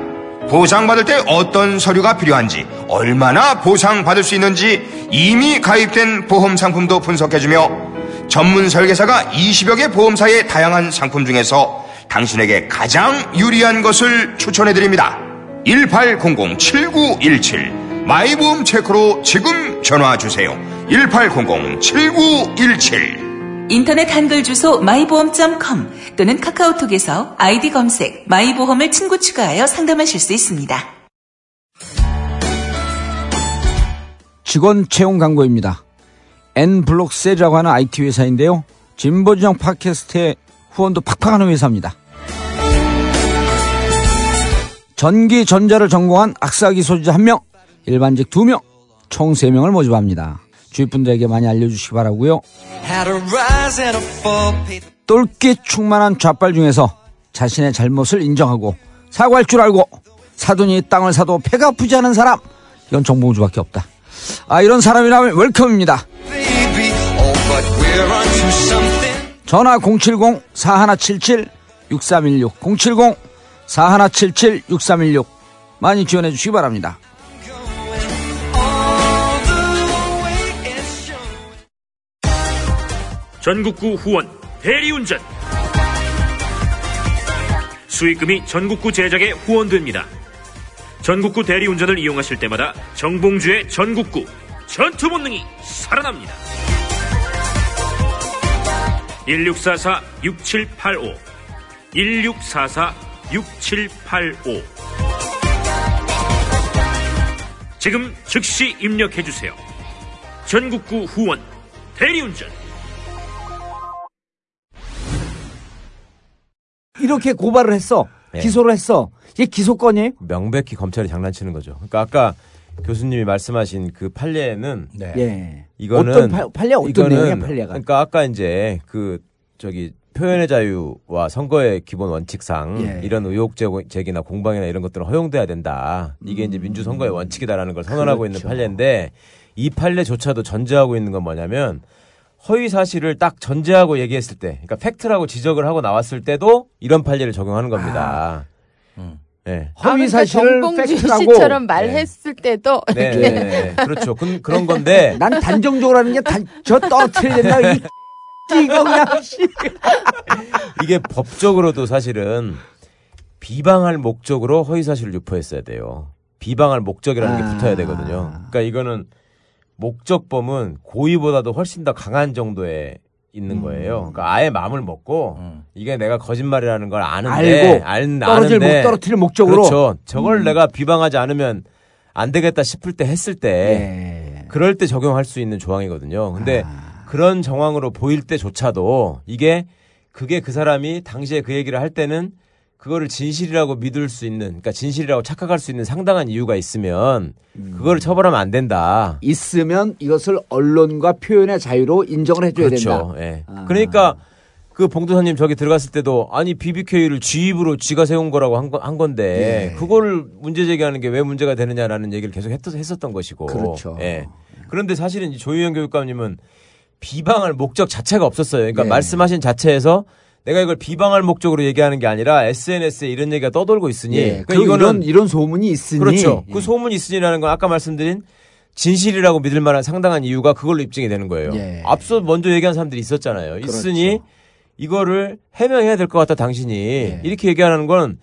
보상받을 때 어떤 서류가 필요한지, 얼마나 보상받을 수 있는지 이미 가입된 보험 상품도 분석해주며 전문 설계사가 이십여 개 보험사의 다양한 상품 중에서 당신에게 가장 유리한 것을 추천해드립니다. 일팔공공 칠구일칠 마이보험 체크로 지금 전화주세요. 일팔공공 칠구일칠 인터넷 한글 주소 마이보험 닷 컴 또는 카카오톡에서 아이디 검색 마이보험을 친구 추가하여 상담하실 수 있습니다. 직원 채용 광고입니다. N블록셀이라고 하는 아이티 회사인데요. 진보진영 팟캐스트에 후원도 팍팍하는 회사입니다. 전기전자를 전공한 악사기 소지자 한 명, 일반직 두 명, 총 세 명을 모집합니다. 주위 분들에게 많이 알려주시기 바라고요. 똘끼 충만한 좌빨 중에서 자신의 잘못을 인정하고 사과할 줄 알고 사돈이 땅을 사도 배가 아프지 않은 사람, 이건 정봉주밖에 없다. 아 이런 사람이라면 웰컴입니다. 전화 공칠공 사일칠칠 육삼일육 공칠공 사일칠칠 육삼일육 많이 지원해 주시기 바랍니다. 전국구 후원, 대리운전 수익금이 전국구 제작에 후원됩니다. 전국구 대리운전을 이용하실 때마다 정봉주의 전국구 전투본능이 살아납니다. 일육사사 육칠팔오 일육사사 육칠팔오 지금 즉시 입력해주세요. 전국구 후원 대리운전. 이렇게 고발을 했어. 네. 기소를 했어. 이게 기소권이에요? 명백히 검찰이 장난치는 거죠. 그러니까 아까 교수님이 말씀하신 그 판례는 네. 네. 이거는 어떤 파, 판례 어떤 이거는, 내용이야 판례가? 그러니까 아까 이제 그 저기 표현의 자유와 선거의 기본 원칙상 예. 이런 의혹 제기나 공방이나 이런 것들은 허용돼야 된다. 이게 음. 이제 민주 선거의 원칙이다라는 걸 선언하고 그렇죠. 있는 판례인데 이 판례조차도 전제하고 있는 건 뭐냐면 허위 사실을 딱 전제하고 얘기했을 때, 그러니까 팩트라고 지적을 하고 나왔을 때도 이런 판례를 적용하는 겁니다. 아. 음. 네. 허위 사실을 정봉주 씨처럼 말했을 네. 때도 네. 네. 네. 그렇죠. 그, 그런 건데 난 단정적으로 하는 게 단 저 떨어뜨린다 이 이거 그냥 이게 법적으로도 사실은 비방할 목적으로 허위 사실을 유포했어야 돼요. 비방할 목적이라는 아. 게 붙어야 되거든요. 그러니까 이거는 목적범은 고의보다도 훨씬 더 강한 정도에 있는 거예요. 그러니까 아예 마음을 먹고 음. 이게 내가 거짓말이라는 걸 아는데, 알고 알, 떨어질 아는데, 목, 떨어뜨릴 목적으로 그렇죠. 저걸 음. 내가 비방하지 않으면 안 되겠다 싶을 때 했을 때 예. 그럴 때 적용할 수 있는 조항이거든요. 근데 아. 그런 정황으로 보일 때조차도 이게 그게 그 사람이 당시에 그 얘기를 할 때는 그거를 진실이라고 믿을 수 있는, 그러니까 진실이라고 착각할 수 있는 상당한 이유가 있으면 그거를 처벌하면 안 된다. 있으면 이것을 언론과 표현의 자유로 인정을 해줘야 그렇죠. 된다. 그렇죠. 예. 아. 그러니까 그 봉도사님 저기 들어갔을 때도 아니 비비케이를 지 입으로 지가 세운 거라고 한, 거, 한 건데 예. 그거를 문제 제기하는 게 왜 문제가 되느냐라는 얘기를 계속 했, 했었던 것이고. 그렇죠. 예. 그런데 사실은 조희연 교육감님은 비방할 목적 자체가 없었어요. 그러니까 예. 말씀하신 자체에서. 내가 이걸 비방할 목적으로 얘기하는 게 아니라 에스엔에스에 이런 얘기가 떠돌고 있으니 예, 그러니까 이거는 이런, 이런 소문이 있으니 그렇죠. 예. 그 소문이 있으니라는 건 아까 말씀드린 진실이라고 믿을 만한 상당한 이유가 그걸로 입증이 되는 거예요. 예. 앞서 먼저 얘기한 사람들이 있었잖아요. 있으니 그렇죠. 이거를 해명해야 될 것 같다 당신이 예. 이렇게 얘기하는 건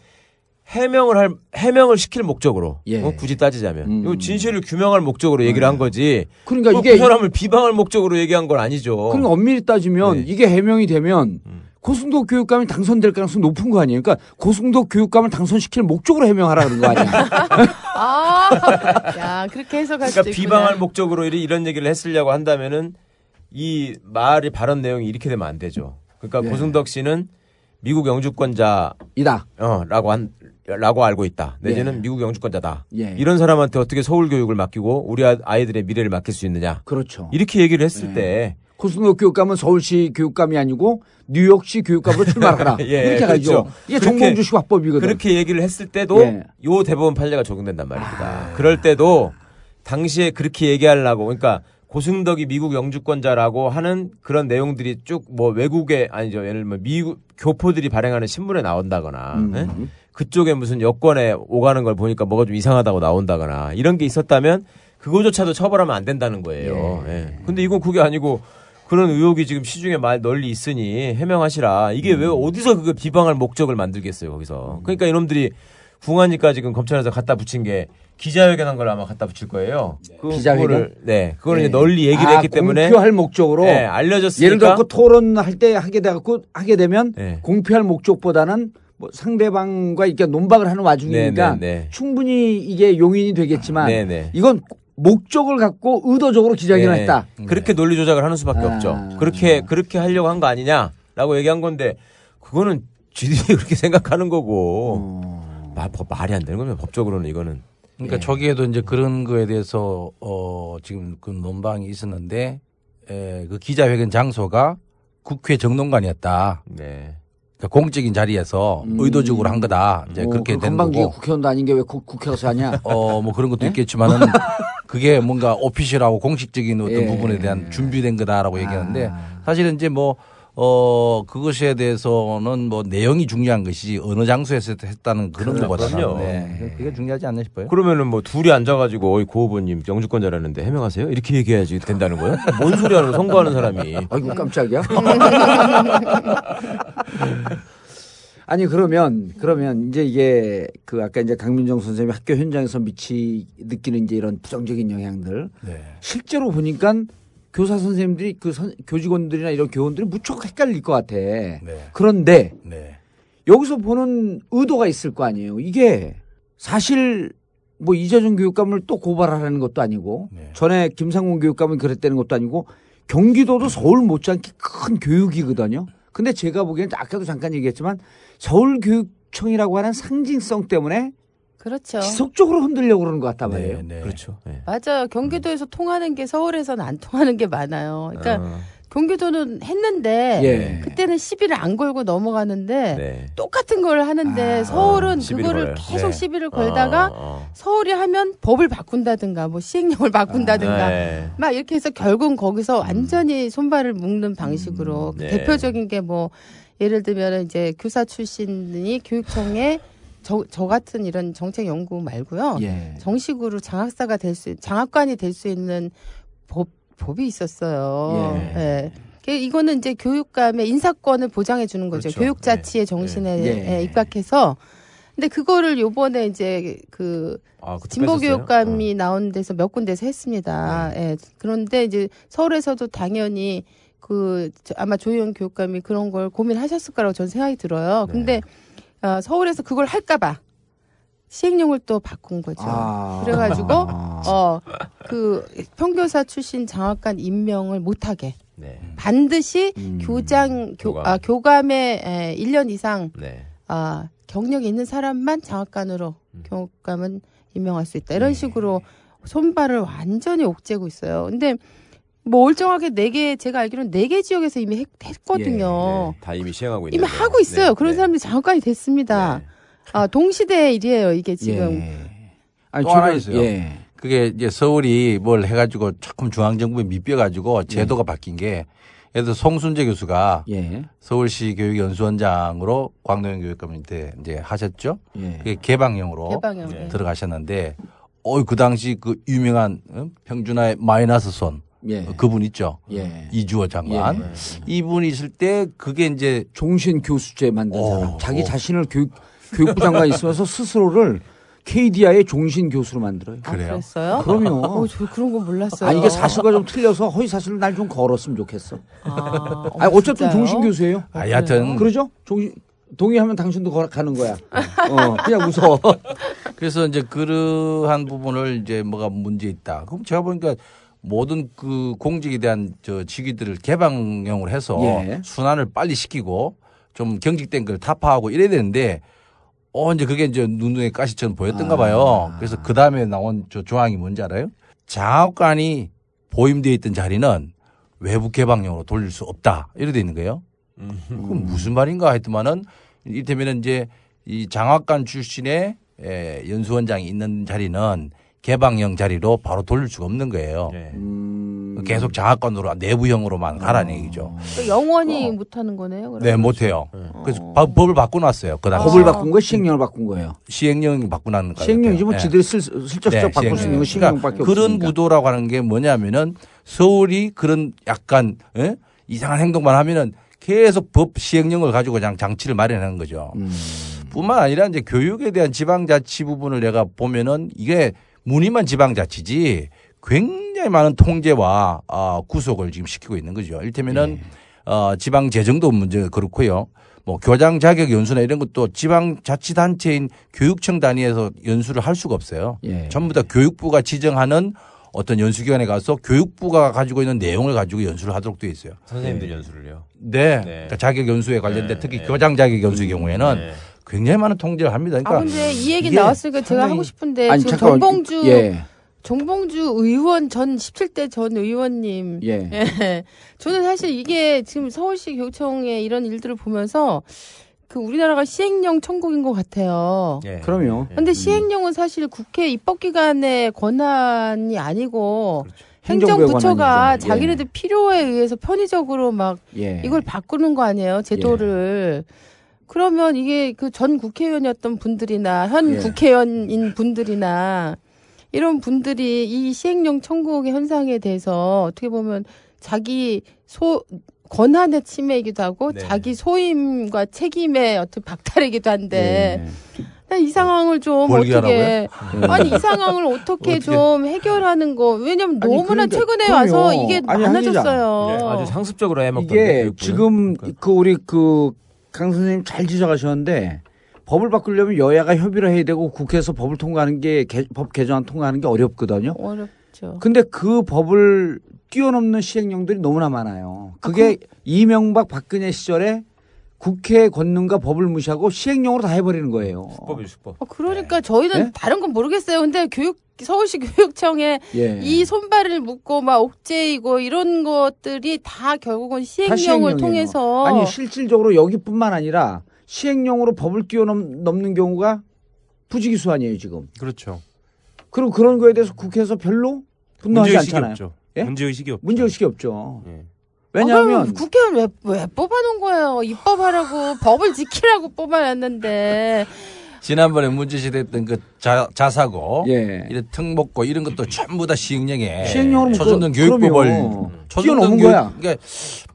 해명을 할 해명을 시킬 목적으로 예. 어, 굳이 따지자면 음. 이거 진실을 규명할 목적으로 얘기를 한 거지. 그러니까 이게 그 사람을 비방할 목적으로 얘기한 건 아니죠. 그럼 엄밀히 따지면 예. 이게 해명이 되면. 음. 고승덕 교육감이 당선될 가능성이 높은 거 아니에요? 그러니까 고승덕 교육감을 당선시킬 목적으로 해명하라 그런 거 아니에요? 아, 야, 그렇게 해석할 그러니까 수 있구나. 비방할 목적으로 이런 얘기를 했으려고 한다면은 이 말이 발언 내용이 이렇게 되면 안 되죠. 그러니까 네. 고승덕 씨는 미국 영주권자이다. 어, 라고 한, 라고 알고 있다. 내지는 예. 미국 영주권자다. 예. 이런 사람한테 어떻게 서울 교육을 맡기고 우리 아이들의 미래를 맡길 수 있느냐. 그렇죠. 이렇게 얘기를 했을 예. 때 고승덕 교육감은 서울시 교육감이 아니고 뉴욕시 교육감으로 출마하라. 예, 이렇게 가죠. 그렇죠. 이게 정봉주식 화법이거든. 그렇게 얘기를 했을 때도 예. 요 대법원 판례가 적용된단 말입니다. 아... 그럴 때도 당시에 그렇게 얘기하려고 그러니까 고승덕이 미국 영주권자라고 하는 그런 내용들이 쭉 뭐 외국의 아니죠. 예를 들면 미국 교포들이 발행하는 신문에 나온다거나 음. 네? 그쪽에 무슨 여권에 오가는 걸 보니까 뭐가 좀 이상하다고 나온다거나 이런 게 있었다면 그거조차도 처벌하면 안 된다는 거예요. 예. 예. 근데 이건 그게 아니고 그런 의혹이 지금 시중에 많이 널리 있으니 해명하시라. 이게 음. 왜 어디서 그거 비방할 목적을 만들겠어요, 거기서. 음. 그러니까 이놈들이 궁하니까 지금 검찰에서 갖다 붙인 게 기자회견한 걸 아마 갖다 붙일 거예요. 네. 그 기자회견? 그거를, 네. 그걸 네. 이제 널리 얘기를 아, 했기 때문에. 공표할 목적으로. 네, 알려졌으니까. 예를 들어서 토론할 때 하게 돼갖고 하게 되면 네. 공표할 목적보다는 뭐 상대방과 이렇게 논박을 하는 와중이니까 네, 네, 네. 충분히 이게 용인이 되겠지만 네, 네. 이건 목적을 갖고 의도적으로 기자회견을 네. 했다. 그렇게 논리 조작을 하는 수밖에 아, 없죠. 그렇게 아. 그렇게 하려고 한 거 아니냐라고 얘기한 건데 그거는 지들이 그렇게 생각하는 거고 음. 말, 말이 안 되는 거면 법적으로는 이거는. 그러니까 네. 저기에도 이제 그런 거에 대해서 어, 지금 그 논방이 있었는데 에, 그 기자회견 장소가 국회 정론관이었다. 네. 그러니까 공적인 자리에서 음. 의도적으로 한 거다. 이제 오, 그렇게 된 거고. 건방지게 국회의원도 아닌 게 왜 국회 가서 하냐? 어, 뭐 그런 것도 네? 있겠지만은 그게 뭔가 오피셜하고 공식적인 어떤 예. 부분에 대한 준비된 거다라고 아. 얘기하는데 사실은 이제 뭐 어, 그것에 대해서는 뭐 내용이 중요한 것이지 어느 장소에서 했다는 그런 것보다는 네. 그게 중요하지 않나 싶어요. 그러면은 뭐 둘이 앉아가지고 고 후보님 영주권자라는데 해명하세요? 이렇게 얘기해야지 된다는 거예요? 뭔 소리 하는 선거하는 사람이. 아이고 깜짝이야. 아니 그러면 그러면 이제 이게 그 아까 이제 강민정 선생님이 학교 현장에서 미치 느끼는 이제 이런 부정적인 영향들 네. 실제로 보니까 교사 선생님들이 그 선, 교직원들이나 이런 교원들이 무척 헷갈릴 것 같아. 네. 그런데 네. 여기서 보는 의도가 있을 거 아니에요. 이게 사실 뭐 이재정 교육감을 또 고발하라는 것도 아니고 네. 전에 김상곤 교육감은 그랬다는 것도 아니고 경기도도 서울 못지않게 큰 교육이거든요. 근데 제가 보기에는 아까도 잠깐 얘기했지만 서울교육청이라고 하는 상징성 때문에 그렇죠. 지속적으로 흔들려고 그러는 것 같단 말이에요. 네, 네. 그렇죠. 네. 맞아요. 경기도에서 음. 통하는 게 서울에서는 안 통하는 게 많아요. 그러니까 어. 경기도는 했는데 예. 그때는 시비를 안 걸고 넘어가는데 네. 똑같은 걸 하는데 아, 서울은 그거를 걸어요. 계속 네. 시비를 걸다가 어. 서울이 하면 법을 바꾼다든가 뭐 시행령을 바꾼다든가 네. 막 이렇게 해서 결국은 거기서 완전히 손발을 묶는 방식으로 음, 네. 대표적인 게 뭐 예를 들면 이제 교사 출신이 교육청에 저, 저 같은 이런 정책 연구 말고요 예. 정식으로 장학사가 될 수 장학관이 될 수 있는 법 법이 있었어요. 예. 예. 이거는 이제 교육감의 인사권을 보장해 주는 거죠. 그렇죠. 교육 자치의 예. 정신에 예. 예. 입각해서. 근데 그거를 요번에 이제 그 아, 진보 교육감이 어. 나온 데서 몇 군데서 했습니다. 예. 예. 그런데 이제 서울에서도 당연히 그 아마 조희연 교육감이 그런 걸 고민하셨을 거라고 저는 생각이 들어요. 네. 근데 어, 서울에서 그걸 할까 봐. 시행령을 또 바꾼 거죠. 아~ 그래가지고 아~ 어, 그 평교사 출신 장학관 임명을 못하게 네. 반드시 음~ 교장 교, 교감. 아, 교감의 에, 일 년 이상 네. 아, 경력이 있는 사람만 장학관으로 음. 교감은 임명할 수 있다. 이런 네. 식으로 손발을 완전히 옥죄고 있어요. 근데 뭐 멀쩡하게 네 개 제가 알기로는 네 개 지역에서 이미 했, 했거든요. 예, 네. 다 이미 시행하고 있는 이미 거예요. 하고 있어요. 네. 그런 네. 사람들이 장학관이 됐습니다. 네. 아, 동시대의 일이에요, 이게 지금. 예. 아니, 또 하나 있어요. 예. 그게 이제 서울이 뭘 해가지고 조금 중앙정부에 밑벼가지고 제도가 예. 바뀐 게 예를 들어 송순재 교수가 예. 서울시 교육연수원장으로 광노현 교육감한테 이제 하셨죠. 예. 그게 개방형으로 개방형. 예. 들어가셨는데 어이, 그 당시 그 유명한 평준화의 마이너스 손. 예. 그분 있죠. 예. 이주호 장관. 예. 이분이 있을 때 그게 이제 종신 교수제 만든 오, 사람. 자기 오. 자신을 교육 교육부 장관이 있으면서 스스로를 케이디아이의 종신 교수로 만들어요. 아, 그래요? 그랬어요? 그럼요. 어, 저 그런 거 몰랐어요. 아, 이게 사실과 좀 틀려서 허위 사실을 날 좀 걸었으면 좋겠어. 아, 어, 아니, 어쨌든 종신 교수예요. 아, 하여튼. 그러죠? 종신, 동의하면 당신도 가는 거야. 어, 그냥 무서워. 그래서 이제 그러한 부분을 이제 뭐가 문제 있다. 그럼 제가 보니까 모든 그 공직에 대한 저 직위들을 개방형으로 해서 예. 순환을 빨리 시키고 좀 경직된 걸 타파하고 이래야 되는데 어, 이제 그게 이제 눈에 가시처럼 보였던가 아. 봐요. 그래서 그 다음에 나온 저 조항이 뭔지 알아요? 장학관이 보임되어 있던 자리는 외부 개방령으로 돌릴 수 없다. 이래 돼 있는 거예요. 음. 그건 무슨 말인가 했더만은 이를테면 이제 이 장학관 출신의 예, 연수원장이 있는 자리는 개방형 자리로 바로 돌릴 수가 없는 거예요. 네. 음. 계속 장학관으로 내부형으로만 가라는 어. 얘기죠. 그러니까 영원히 어. 못하는 거네요. 그러면. 네, 못해요. 네. 그래서 어. 법을 바꿔놨어요. 그 당시. 법을 바꾼 거예요? 시행령을 바꾼 거예요? 시행령을 바꾸는 거예요. 시행령이지 뭐 네. 지들이 슬쩍슬쩍 네, 바꿀 수 있는 건 시행령밖에 없으니까. 그런 구도라고 하는 게 뭐냐면은 서울이 그런 약간 에? 이상한 행동만 하면은 계속 법 시행령을 가지고 그냥 장치를 마련하는 거죠. 음. 뿐만 아니라 이제 교육에 대한 지방자치 부분을 내가 보면은 이게 무늬만 지방자치지 굉장히 많은 통제와 어, 구속을 지금 시키고 있는 거죠. 이를테면은 네. 어, 지방재정도 문제가 그렇고요. 뭐 교장 자격 연수나 이런 것도 지방자치단체인 교육청 단위에서 연수를 할 수가 없어요. 네. 전부 다 교육부가 지정하는 어떤 연수기관에 가서 교육부가 가지고 있는 내용을 가지고 연수를 하도록 되어 있어요. 선생님들 네. 연수를요? 네. 네. 그러니까 자격 연수에 관련된 네. 특히 네. 교장 자격 연수의 경우에는 네. 굉장히 많은 통제를 합니다. 그러니까 아, 근데 이 얘기 나왔으니까 제가 하고 싶은데 아니, 지금 잠깐, 정봉주 예. 정봉주 의원 전 십칠 대 전 의원님. 예. 예. 저는 사실 이게 지금 서울시 교육청의 이런 일들을 보면서 그 우리나라가 시행령 천국인 것 같아요. 예. 그럼요. 그런데 시행령은 사실 국회 입법기관의 권한이 아니고 그렇죠. 행정부처가 자기네들 예. 필요에 의해서 편의적으로 막 예. 이걸 바꾸는 거 아니에요? 제도를. 예. 그러면 이게 그 전 국회의원이었던 분들이나 현 예. 국회의원인 분들이나 이런 분들이 이 시행령 청구의 현상에 대해서 어떻게 보면 자기 소 권한의 침해이기도 하고 네. 자기 소임과 책임의 어떤 박탈이기도 한데 네. 난 이 상황을 좀 어떻게 하라고요? 아니 이 상황을 어떻게, 어떻게 좀 해결하는 거 왜냐면 너무나 아니, 그러니까, 최근에 그럼요. 와서 이게 아니, 많아졌어요. 네, 아주 상습적으로 해먹던 게 지금 그 우리 그 강 선생님 잘 지적하셨는데. 법을 바꾸려면 여야가 협의를 해야 되고 국회에서 법을 통과하는 게 개, 법 개정안 통과하는 게 어렵거든요. 어렵죠. 근데 그 법을 뛰어넘는 시행령들이 너무나 많아요. 그게 아, 그... 이명박 박근혜 시절에 국회 권능과 법을 무시하고 시행령으로 다 해버리는 거예요. 수법이에요, 수법. 아, 그러니까 네. 저희는 네? 다른 건 모르겠어요. 근데 교육 서울시 교육청에 예. 이 손발을 묶고 막 옥죄이고 이런 것들이 다 결국은 시행령을 다 통해서 아니 실질적으로 여기뿐만 아니라. 시행령으로 법을 뛰어넘는 경우가 부지기수 아니에요 지금. 그렇죠. 그리고 그런 거에 대해서 국회에서 별로 분노하지 문제의식이 않잖아요. 없죠. 예? 문제의식이 없죠. 문제의식이 없죠. 예. 왜냐하면 아, 국회는 왜, 왜 뽑아놓은 거예요. 입법하라고 법을 지키라고 뽑아놨는데. 지난번에 문제시됐던 그 자, 자사고, 예. 이런 특목고 이런 것도 전부 다 시행령에 초중등 교육법을 뛰어넘은 거야. 그러니까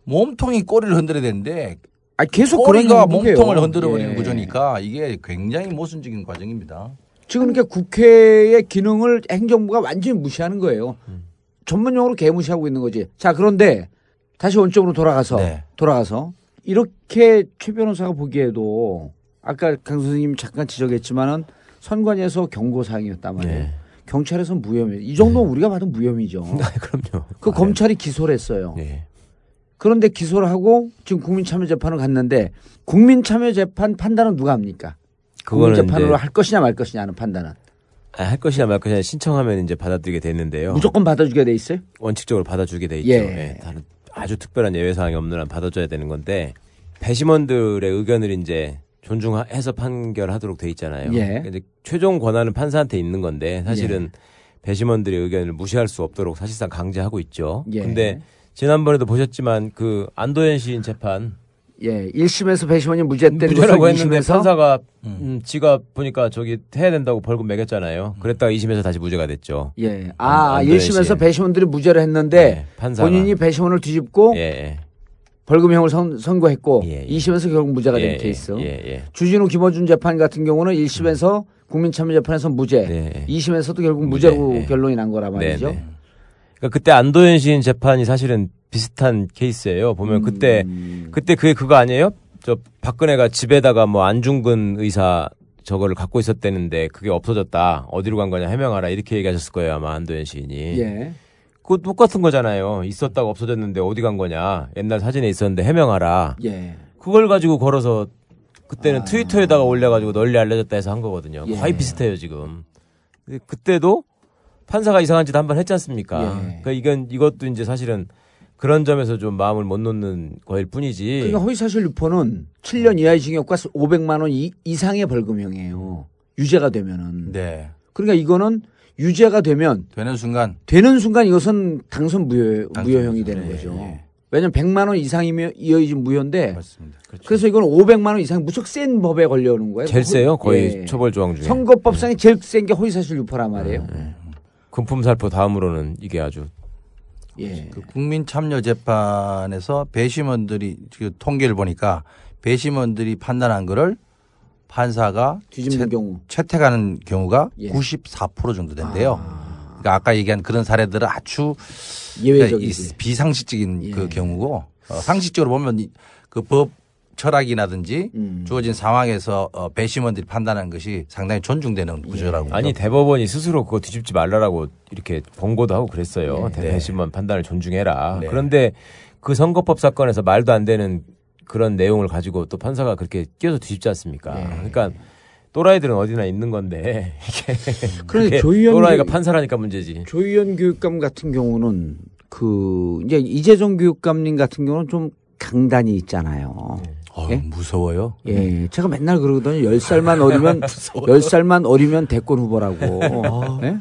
몸통이 꼬리를 흔들어야 되는데. 아 계속 그러니까 몸통을 흔들어버리는 예. 구조니까 이게 굉장히 모순적인 과정입니다. 지금 그러니까 국회의 기능을 행정부가 완전히 무시하는 거예요. 음. 전문용어로 개무시하고 있는 거지. 자 그런데 다시 원점으로 돌아가서 네. 돌아가서 이렇게 최 변호사가 보기에도 아까 강 선생님 잠깐 지적했지만은 선관위에서 경고사항이었단 말이에요. 네. 경찰에서 무혐의. 이 정도는 네. 우리가 봐도 무혐의죠. 그럼요. 그 아, 검찰이 네. 기소를 했어요. 네. 그런데 기소를 하고 지금 국민참여재판을 갔는데 국민참여재판 판단은 누가 합니까? 국민재판으로 할 것이냐 말 것이냐 하는 판단은. 아, 할 것이냐 말 것이냐 신청하면 이제 받아들이게 되는데요. 무조건 받아주게 돼 있어요? 원칙적으로 받아주게 돼 있죠. 예. 예. 다른 아주 특별한 예외사항이 없는 한 받아줘야 되는 건데 배심원들의 의견을 이제 존중해서 판결하도록 돼 있잖아요. 예. 그러니까 최종 권한은 판사한테 있는 건데 사실은 예. 배심원들의 의견을 무시할 수 없도록 사실상 강제하고 있죠. 그런데 예. 지난번에도 보셨지만 그 안도현 시인 재판 예 일 심에서 배심원이 무죄된 무죄라고 했는데 이심에서? 판사가 음. 음, 지가 보니까 저기 해야 된다고 벌금 매겼잖아요. 그랬다가 이 심에서 다시 무죄가 됐죠. 예 아 일 심에서 시인. 배심원들이 무죄를 했는데 예, 판사가. 본인이 배심원을 뒤집고 예. 벌금형을 선, 선고했고 예, 예. 이 심에서 결국 무죄가 된 예, 케이스. 예, 예. 주진우 김어준 재판 같은 경우는 일 심에서 국민참여재판에서 무죄, 예. 이 심에서도 결국 무죄, 무죄로 예. 결론이 난 거라 말이죠. 네, 네. 그때 안도현 시인 재판이 사실은 비슷한 케이스예요. 보면 음. 그때 그때 그게 그거 아니에요? 저 박근혜가 집에다가 뭐 안중근 의사 저거를 갖고 있었대는데 그게 없어졌다. 어디로 간 거냐 해명하라 이렇게 얘기하셨을 거예요 아마 안도현 시인이. 예. 그거 똑같은 거잖아요. 있었다가 없어졌는데 어디 간 거냐. 옛날 사진에 있었는데 해명하라. 예. 그걸 가지고 걸어서 그때는 아. 트위터에다가 올려가지고 널리 알려졌다 해서 한 거거든요. 예. 거의 비슷해요 지금. 그때도. 판사가 이상한 짓 한 번 했지 않습니까? 예. 그러니까 이건 이것도 이제 사실은 그런 점에서 좀 마음을 못 놓는 거일 뿐이지. 그러니까 허위사실 유포는 칠 년 이하의 징역과 오백만 원 이, 이상의 벌금형이에요. 유죄가 되면은. 네. 그러니까 이거는 유죄가 되면 되는 순간 되는 순간 이것은 당선 무효 무효형이 되는 네. 거죠. 네. 왜냐면 백만 원 이상이면 이어진 무효인데. 맞습니다. 그렇죠. 그래서 이건 오백만 원 이상 무척 센 법에 걸려오는 거예요. 제일 세요. 거의 네. 처벌 조항 중에. 선거법상에 네. 제일 센 게 허위사실 유포란 말이에요. 네. 네. 금품살포 다음으로는 이게 아주 예. 그 국민참여재판에서 배심원들이 그 통계를 보니까 배심원들이 판단한 거를 판사가 뒤집는 채, 경우 채택하는 경우가 예. 구십사 퍼센트 정도 된대요. 아. 그러니까 아까 얘기한 그런 사례들은 아주 예외적이지. 비상식적인 예. 그 경우고 어, 상식적으로 보면 그 법 철학이라든지 음. 주어진 상황에서 배심원들이 판단하는 것이 상당히 존중되는 구조라고. 예. 아니 대법원이 스스로 그거 뒤집지 말라라고 이렇게 권고도 하고 그랬어요. 네. 배심원 판단을 존중해라. 네. 그런데 그 선거법 사건에서 말도 안 되는 그런 내용을 가지고 또 판사가 그렇게 끼어서 뒤집지 않습니까? 네. 그러니까 또라이들은 어디나 있는 건데 이게 그런데 조희연 또라이가 판사라니까 문제지. 조희연 교육감 같은 경우는 그 이제 이재정 교육감님 같은 경우는 좀 강단이 있잖아요. 네. 어, 예? 무서워요? 예. 제가 맨날 그러거든요. 열 살만 어리면, 열 살만 어리면 대권 후보라고. 어. 예?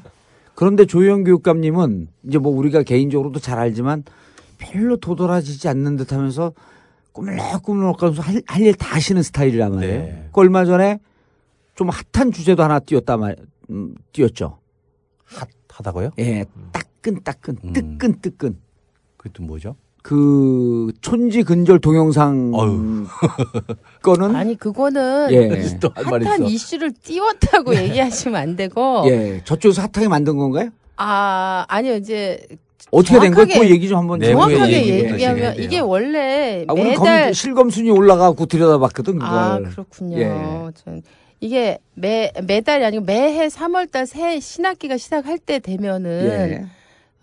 그런데 조희연 교육감님은 이제 뭐 우리가 개인적으로도 잘 알지만 별로 도드라지지 않는 듯 하면서 꾸물럭꾸물럭 하면서 할 일 다 하시는 스타일이란 말이에요. 네. 그 얼마 전에 좀 핫한 주제도 하나 띄웠다 말, 음, 띄웠죠. 핫하다고요? 예, 따끈따끈, 음. 뜨끈뜨끈. 그게 또 뭐죠? 그 촌지 근절 동영상 거는 아니 그거는 예. 핫한 이슈를 띄웠다고 얘기하시면 안 되고 예 저쪽에서 핫하게 만든 건가요? 아 아니요 이제 어떻게 된 거예요? 그 얘기 좀 한번 네, 정확하게 얘기하면 이게 원래 아, 매달 검, 실검순위 올라가고 들여다봤거든 그걸. 아 그렇군요. 예. 전 이게 매 매달이 아니고 매해 삼월달 새 신학기가 시작할 때 되면은. 예.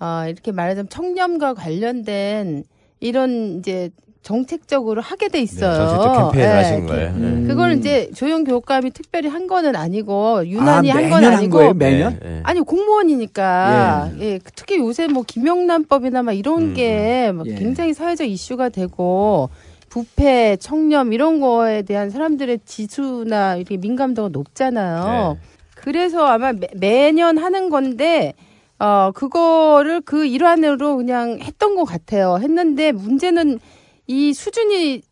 아, 어, 이렇게 말하자면 청렴과 관련된 이런 이제 정책적으로 하게 돼 있어요. 네, 정책적 캠페인을 네, 하신 거예요. 음. 그걸 이제 조영 교육감이 특별히 한 거는 아니고 유난히 아, 한 건 아니고 한 매년 네, 네. 아니 공무원이니까 예. 예, 특히 요새 뭐 김영란법이나 막 이런 음. 게 막 예. 굉장히 사회적 이슈가 되고 부패, 청렴 이런 거에 대한 사람들의 지수나 이렇게 민감도가 높잖아요. 네. 그래서 아마 매, 매년 하는 건데. 어, 그거를 그 일환으로 그냥 했던 것 같아요. 했는데 문제는 이 수준이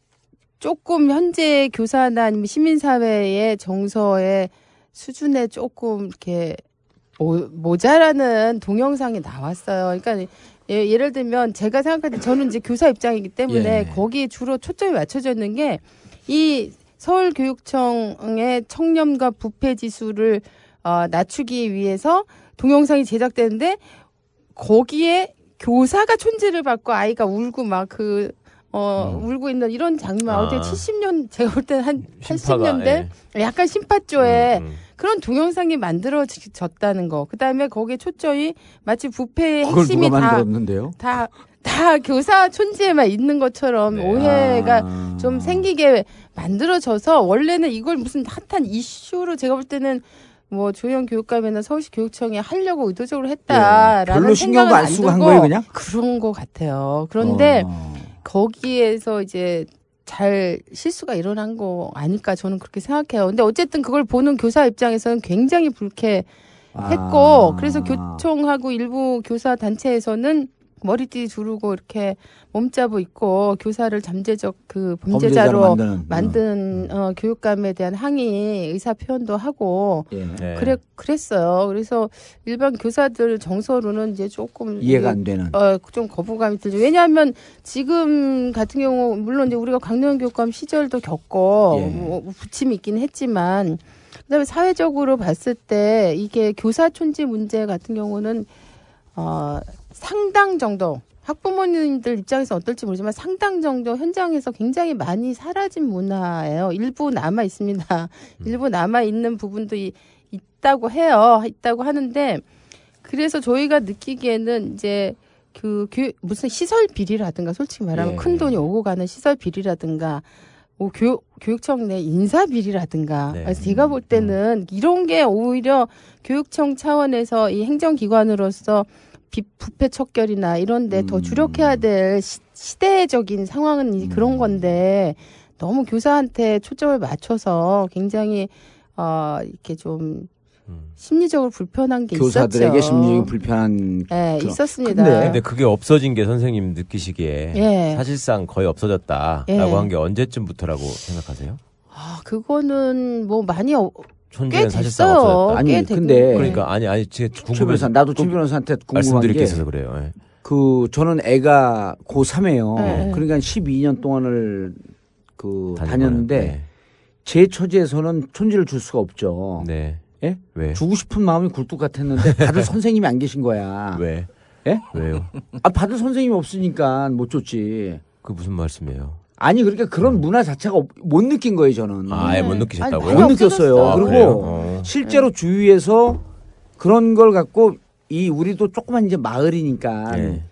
조금 현재 교사나 아니면 시민사회의 정서의 수준에 조금 이렇게 모, 모자라는 동영상이 나왔어요. 그러니까 예, 예를 들면 제가 생각할 때 저는 이제 교사 입장이기 때문에 예. 거기에 주로 초점이 맞춰져 있는 게 이 서울교육청의 청렴과 부패 지수를 어, 낮추기 위해서 동영상이 제작되는데 거기에 교사가 촌지를 받고 아이가 울고 막 그 어, 음. 울고 있는 이런 장면. 어제 아. 칠십 년 제가 볼 때는 한 팔십 년대 예. 약간 심파조에 음, 음. 그런 동영상이 만들어졌다는 거. 그다음에 거기에 초점이 마치 부패의 핵심이 다 다 다 교사 촌지에만 있는 것처럼 네. 오해가 아. 좀 생기게 만들어져서 원래는 이걸 무슨 핫한 이슈로 제가 볼 때는 뭐 조희연 교육감이나 서울시 교육청에 하려고 의도적으로 했다라는 예, 별로 신경도 안 쓰고 한 거예요, 그냥? 그런 것 같아요. 그런데 어. 거기에서 이제 잘 실수가 일어난 거 아닐까 저는 그렇게 생각해요. 근데 어쨌든 그걸 보는 교사 입장에서는 굉장히 불쾌했고 아. 그래서 교총하고 일부 교사 단체에서는 머리띠 두르고 이렇게 몸잡고 있고 교사를 잠재적 그 범죄자로 만든 어, 교육감에 대한 항의 의사 표현도 하고 예. 그래 그랬어요. 그래서 일반 교사들 정서로는 이제 조금 이해가 안 되는 어, 좀 거부감이 들죠. 왜냐하면 지금 같은 경우 물론 이제 우리가 강노현 교육감 시절도 겪고 예. 뭐 부침이 있긴 했지만 그다음에 사회적으로 봤을 때 이게 교사 촌지 문제 같은 경우는 어. 상당 정도 학부모님들 입장에서 어떨지 모르지만 상당 정도 현장에서 굉장히 많이 사라진 문화예요. 일부 남아 있습니다. 일부 남아 있는 부분도 이, 있다고 해요. 있다고 하는데 그래서 저희가 느끼기에는 이제 그 교, 무슨 시설 비리라든가 솔직히 말하면 예. 큰 돈이 오고 가는 시설 비리라든가 뭐 교육, 교육청 내 인사 비리라든가 네. 그래서 제가 볼 때는 이런 게 오히려 교육청 차원에서 이 행정기관으로서 부패 척결이나 이런 데 더 주력해야 될 시, 시대적인 상황은 음. 그런 건데 너무 교사한테 초점을 맞춰서 굉장히 어, 이렇게 좀 심리적으로 불편한 게 교사들에게 있었죠. 교사들에게 심리적으로 불편한 네, 그런. 있었습니다. 근데, 근데 그게 없어진 게 선생님 느끼시기에 예. 사실상 거의 없어졌다라고 예. 한 게 언제쯤부터라고 생각하세요? 아, 그거는 뭐 많이... 어, 꽤 됐어요. 아니 꽤 근데 그러니까 아니 아니 제 궁금해서 나도 최 변호사한테 궁금한 게 있어서 그래요. 네. 그 저는 애가 고삼이에요. 네. 그러니까 십이 년 동안을 그 다녔는데 네. 제 처지에서는 촌지를 줄 수가 없죠. 네. 예? 왜? 주고 싶은 마음이 굴뚝 같았는데 다들 선생님이 안 계신 거야. 왜? 예? 왜요? 아 다들 선생님이 없으니까 못 줬지. 그 무슨 말씀이에요? 아니 그러니까 그런 음. 문화 자체가 못 느낀 거예요 저는. 아예 못 느끼셨다고요? 아니, 못 느꼈어요. 아, 그리고 어. 실제로 네. 주위에서 그런 걸 갖고 이 우리도 조그만 이제 마을이니까 네.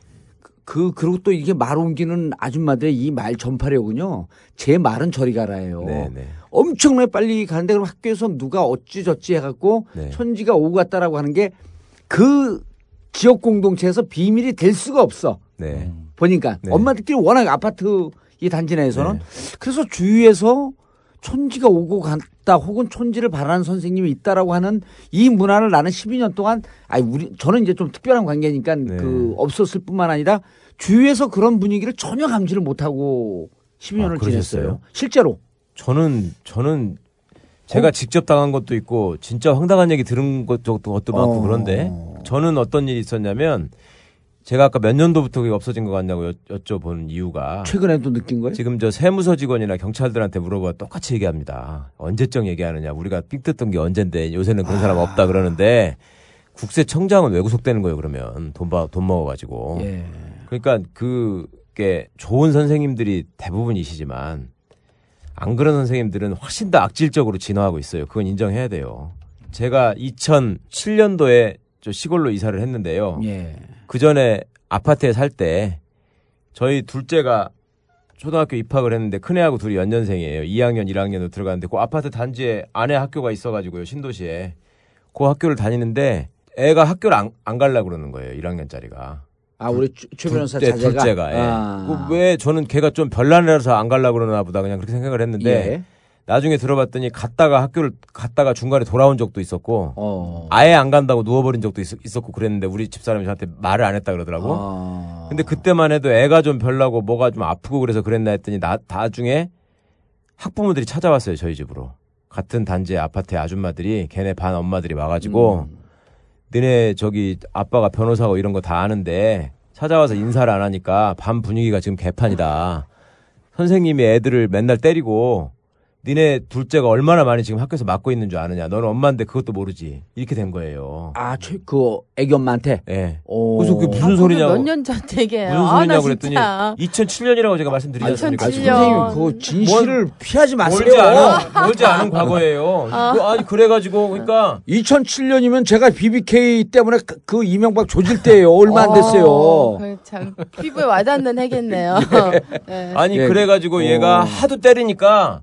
그 그리고 또 이게 말 옮기는 아줌마들의 이 말 전파력은요. 제 말은 저리 가라예요. 네, 네. 엄청나게 빨리 가는데 그럼 학교에서 누가 어찌저찌 해갖고 네. 천지가 오고 갔다라고 하는 게 그 지역 공동체에서 비밀이 될 수가 없어. 네. 보니까 네. 엄마들끼리 워낙 아파트 이 단지 내에서는 네. 그래서 주위에서 촌지가 오고 갔다 혹은 촌지를 바라는 선생님이 있다라고 하는 이 문화를 나는 십이 년 동안 아니 우리 저는 이제 좀 특별한 관계니까 네. 그 없었을 뿐만 아니라 주위에서 그런 분위기를 전혀 감지를 못하고 십이 년을 아, 지냈어요. 실제로 저는 저는 제가 어? 직접 당한 것도 있고 진짜 황당한 얘기 들은 것도 것도 많고 어... 그런데 저는 어떤 일이 있었냐면. 제가 아까 몇 년도부터 그게 없어진 것 같냐고 여쭤본 이유가 최근에 또 느낀 거예요? 지금 저 세무서 직원이나 경찰들한테 물어봐 똑같이 얘기합니다. 언제쯤 얘기하느냐. 우리가 삑뜯던 게 언젠데 요새는 그런 아... 사람 없다 그러는데 국세청장은 왜 구속되는 거예요 그러면 돈, 바, 돈 먹어가지고. 예. 그러니까 그게 좋은 선생님들이 대부분이시지만 안 그런 선생님들은 훨씬 더 악질적으로 진화하고 있어요. 그건 인정해야 돼요. 제가 이천칠 년도에 저 시골로 이사를 했는데요. 예. 그 전에 아파트에 살 때 저희 둘째가 초등학교 입학을 했는데 큰애하고 둘이 연년생이에요. 이 학년, 일 학년으로 들어갔는데 그 아파트 단지에 아내 학교가 있어가지고요. 신도시에. 그 학교를 다니는데 애가 학교를 안, 안 가려고 그러는 거예요. 일 학년짜리가. 아, 우리 최 변호사 자제가? 둘째가. 예. 아. 그 왜 저는 걔가 좀 별난애라서 안 가려고 그러나 보다 그냥 그렇게 생각을 했는데 예. 나중에 들어봤더니 갔다가 학교를 갔다가 중간에 돌아온 적도 있었고 어. 아예 안 간다고 누워버린 적도 있, 있었고 그랬는데 우리 집사람이 저한테 말을 안 했다 그러더라고. 아. 근데 그때만 해도 애가 좀 별나고 뭐가 좀 아프고 그래서 그랬나 했더니 나, 나중에 학부모들이 찾아왔어요. 저희 집으로. 같은 단지의 아파트의 아줌마들이 걔네 반 엄마들이 와가지고 음. 너네 저기 아빠가 변호사고 이런 거 다 아는데 찾아와서 인사를 안 하니까 반 분위기가 지금 개판이다. 선생님이 애들을 맨날 때리고 니네 둘째가 얼마나 많이 지금 학교에서 맡고 있는 줄 아느냐. 너는 엄마인데 그것도 모르지. 이렇게 된 거예요. 아, 최, 그, 애기 엄마한테? 예. 네. 그래서 그게 무슨 아, 소리냐고. 몇 년 전 얘기예요. 무슨 소리냐고 아, 그랬더니 이천칠 년이라고 제가 말씀드리지 않습니까? 이천칠 년. 그 진실을 피하지 마세요. 멀지 않은, 멀지 않은 과거예요. 아. 아니, 그래가지고, 그러니까. 이천칠 년이면 제가 비비케이 때문에 그, 그 이명박 조질 때예요. 얼마 안 됐어요. 참, 피부에 와닿는 해겠네요. 예. 네. 아니, 예. 그래가지고 오. 얘가 하도 때리니까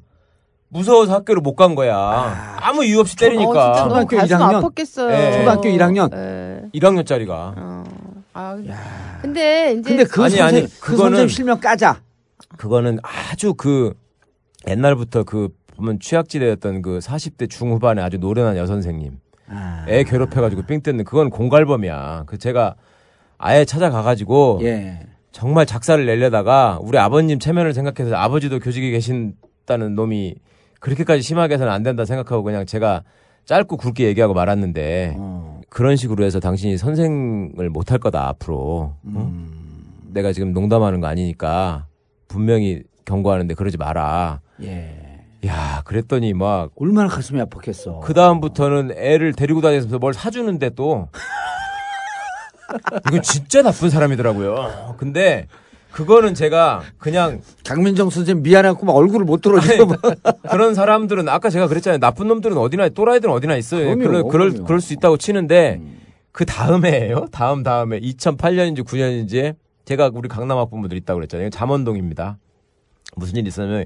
무서워서 학교를 못 간 거야. 아, 아무 이유 없이 저, 때리니까. 어, 초등학교 일 학년. 아팠겠어요. 예. 초등학교 일 학년. 예. 일 학년짜리가. 어. 아, 근데 이제 근데 그 아니, 선생님, 아니, 그 선생님 실명 까자. 그거는 아주 그 옛날부터 그 보면 취약지대였던 그 사십 대 중후반의 아주 노련한 여선생님. 아. 애 괴롭혀가지고 삥 뜯는 그건 공갈범이야. 그 제가 아예 찾아가가지고 예. 정말 작사를 내려다가 우리 아버님 체면을 생각해서 아버지도 교직에 계신다는 놈이 그렇게까지 심하게 해서는 안 된다 생각하고 그냥 제가 짧고 굵게 얘기하고 말았는데 어. 그런 식으로 해서 당신이 선생을 못할 거다 앞으로 음. 응? 내가 지금 농담하는 거 아니니까 분명히 경고하는데 그러지 마라. 예. 야, 그랬더니 막 얼마나 가슴이 아팠겠어. 그 다음부터는 애를 데리고 다니면서 뭘 사주는데 또 이거 진짜 나쁜 사람이더라고요. 근데 그거는 제가 그냥 강민정 선생님 미안하고 막 얼굴을 못 들어주고 그런 사람들은 아까 제가 그랬잖아요. 나쁜 놈들은 어디나 또라이들은 어디나 있어요. 그럼요, 그럴 그럼요. 그럴 수 있다고 치는데 음. 그 다음에요. 다음 다음에 이천팔 년인지 구 년인지 제가 우리 강남 학부모들 있다고 그랬잖아요. 잠원동입니다. 무슨 일이 있었냐면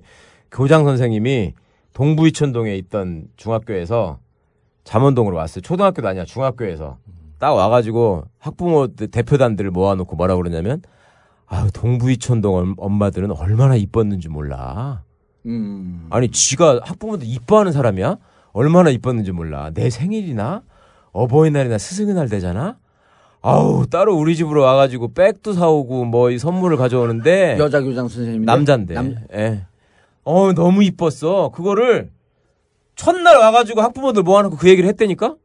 교장 선생님이 동부 이천동에 있던 중학교에서 잠원동으로 왔어요. 초등학교도 아니야. 중학교에서 딱 와가지고 학부모 대표단들을 모아놓고 뭐라 그러냐면. 아, 동부 이천동 엄마들은 얼마나 이뻤는지 몰라. 음. 아니, 지가 학부모들 이뻐하는 사람이야? 얼마나 이뻤는지 몰라. 내 생일이나 어버이날이나 스승의 날 되잖아? 아우, 따로 우리 집으로 와가지고 백도 사오고 뭐 이 선물을 가져오는데. 여자 교장 선생님인데? 남잔데. 남... 예. 어, 너무 이뻤어. 그거를 첫날 와가지고 학부모들 모아놓고 그 얘기를 했다니까?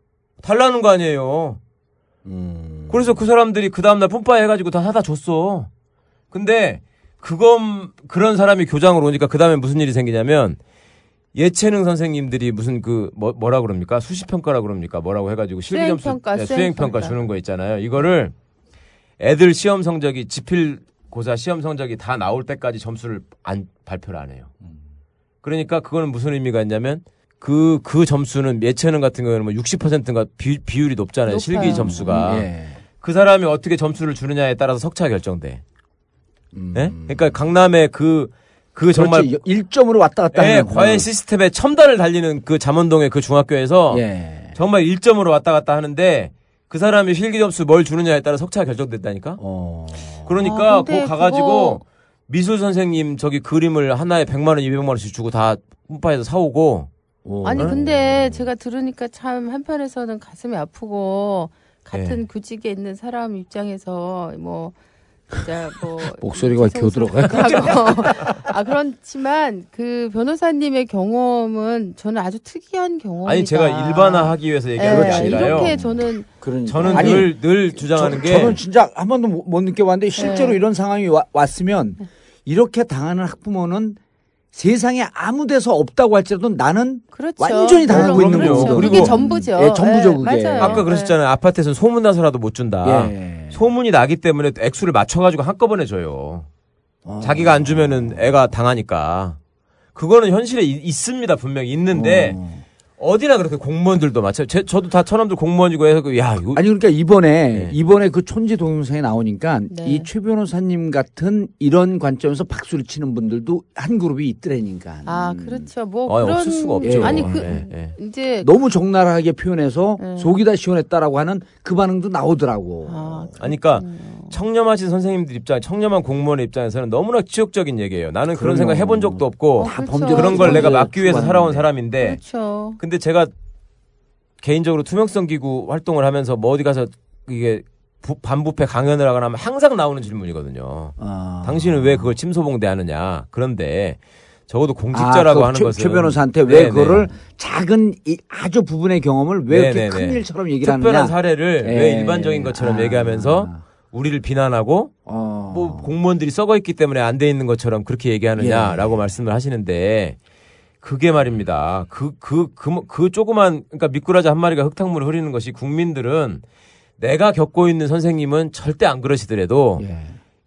달라는 거 아니에요. 음. 그래서 그 사람들이 그 다음날 뿜빠이 해가지고 다 사다 줬어. 근데 그건 그런 사람이 교장으로 오니까 그 다음에 무슨 일이 생기냐면 예체능 선생님들이 무슨 그 뭐, 뭐라 그럽니까 수시 평가라 그럽니까 뭐라고 해가지고 실기 점수 수행평가, 네, 수행평가 주는 거 있잖아요. 이거를 애들 시험 성적이 지필고사 시험 성적이 다 나올 때까지 점수를 안 발표를 안 해요. 그러니까 그거는 무슨 의미가 있냐면 그 그 점수는 예체능 같은 경우는 뭐 육십 퍼센트인가 비, 비율이 높잖아요. 높아요. 실기 점수가 음, 예. 그 사람이 어떻게 점수를 주느냐에 따라서 석차 결정돼. 음. 예? 그러니까 강남의 그, 그 정말. 일 점으로 왔다 갔다 하는. 예, 과외 시스템의 첨단을 달리는 그 잠원동의 그 중학교에서. 예. 정말 일 점으로 왔다 갔다 하는데 그 사람이 실기 점수 뭘 주느냐에 따라 석차가 결정됐다니까? 어. 그러니까 아, 거 가가지고 그거... 미술 선생님 저기 그림을 하나에 백만 원, 이백만 원씩 주고 다 홈파에서 사오고. 오. 아니 근데 음. 제가 들으니까 참 한편에서는 가슴이 아프고 같은 네. 교직에 있는 사람 입장에서 뭐 진짜 뭐 목소리가 교들어가요. 아 그렇지만 그 변호사님의 경험은 저는 아주 특이한 경험이다. 아니 제가 일반화하기 위해서 얘기하는 게 아니라요. 이렇게 저는 그러니까. 저는 늘 늘 주장하는 저, 게 저는 진짜 한 번도 못, 못 느껴봤는데 실제로 에. 이런 상황이 와, 왔으면 이렇게 당하는 학부모는 세상에 아무 데서 없다고 할지라도 나는 그렇죠. 완전히 당하고 그렇죠. 있는 거고. 그렇죠. 그게 전부죠. 예, 전부죠. 예, 그게. 맞아요. 아까 그러셨잖아요. 예. 아파트에서는 소문나서라도 못 준다. 예. 소문이 나기 때문에 액수를 맞춰가지고 한꺼번에 줘요. 아. 자기가 안 주면은 애가 당하니까. 그거는 현실에 이, 있습니다. 분명히 있는데. 어. 어디나 그렇게 공무원들도 마찬가지. 저도 다 처남들 공무원이고 해서 그, 야, 이거. 아니, 그러니까 이번에, 네. 이번에 그 촌지 동영상에 나오니까 네. 이 최 변호사님 같은 이런 관점에서 박수를 치는 분들도 한 그룹이 있더라니까. 아, 그렇죠. 뭐, 아니, 그런. 없을 수가 없죠. 예. 아니, 그, 예. 예. 이제. 너무 적나라하게 표현해서 예. 속이 다 시원했다라고 하는 그 반응도 나오더라고. 아, 그러니까 청렴하신 선생님들 입장, 청렴한 공무원의 입장에서는 너무나 치욕적인 얘기예요. 나는 그런 생각 해본 적도 없고. 어, 다 그렇죠. 범죄. 그런 걸 내가 막기 위해서 살아온 사람인데. 그렇죠. 근데 제가 개인적으로 투명성 기구 활동을 하면서 뭐 어디 가서 이게 부, 반부패 강연을 하거나 하면 항상 나오는 질문이거든요. 아. 당신은 왜 그걸 침소봉대하느냐. 그런데 적어도 공직자라고 아, 하는 것은 최 변호사한테 왜 네네. 그거를 작은 이, 아주 부분의 경험을 왜 네네네. 이렇게 큰 일처럼 얘기를 하느냐. 특별한 사례를 네. 왜 일반적인 것처럼 아. 얘기하면서 우리를 비난하고 어. 뭐 공무원들이 썩어있기 때문에 안 돼 있는 것처럼 그렇게 얘기하느냐라고 예. 말씀을 하시는데 그게 말입니다. 그, 그, 그, 그 조그만, 그러니까 미꾸라지 한 마리가 흙탕물을 흐리는 것이 국민들은 내가 겪고 있는 선생님은 절대 안 그러시더라도 예.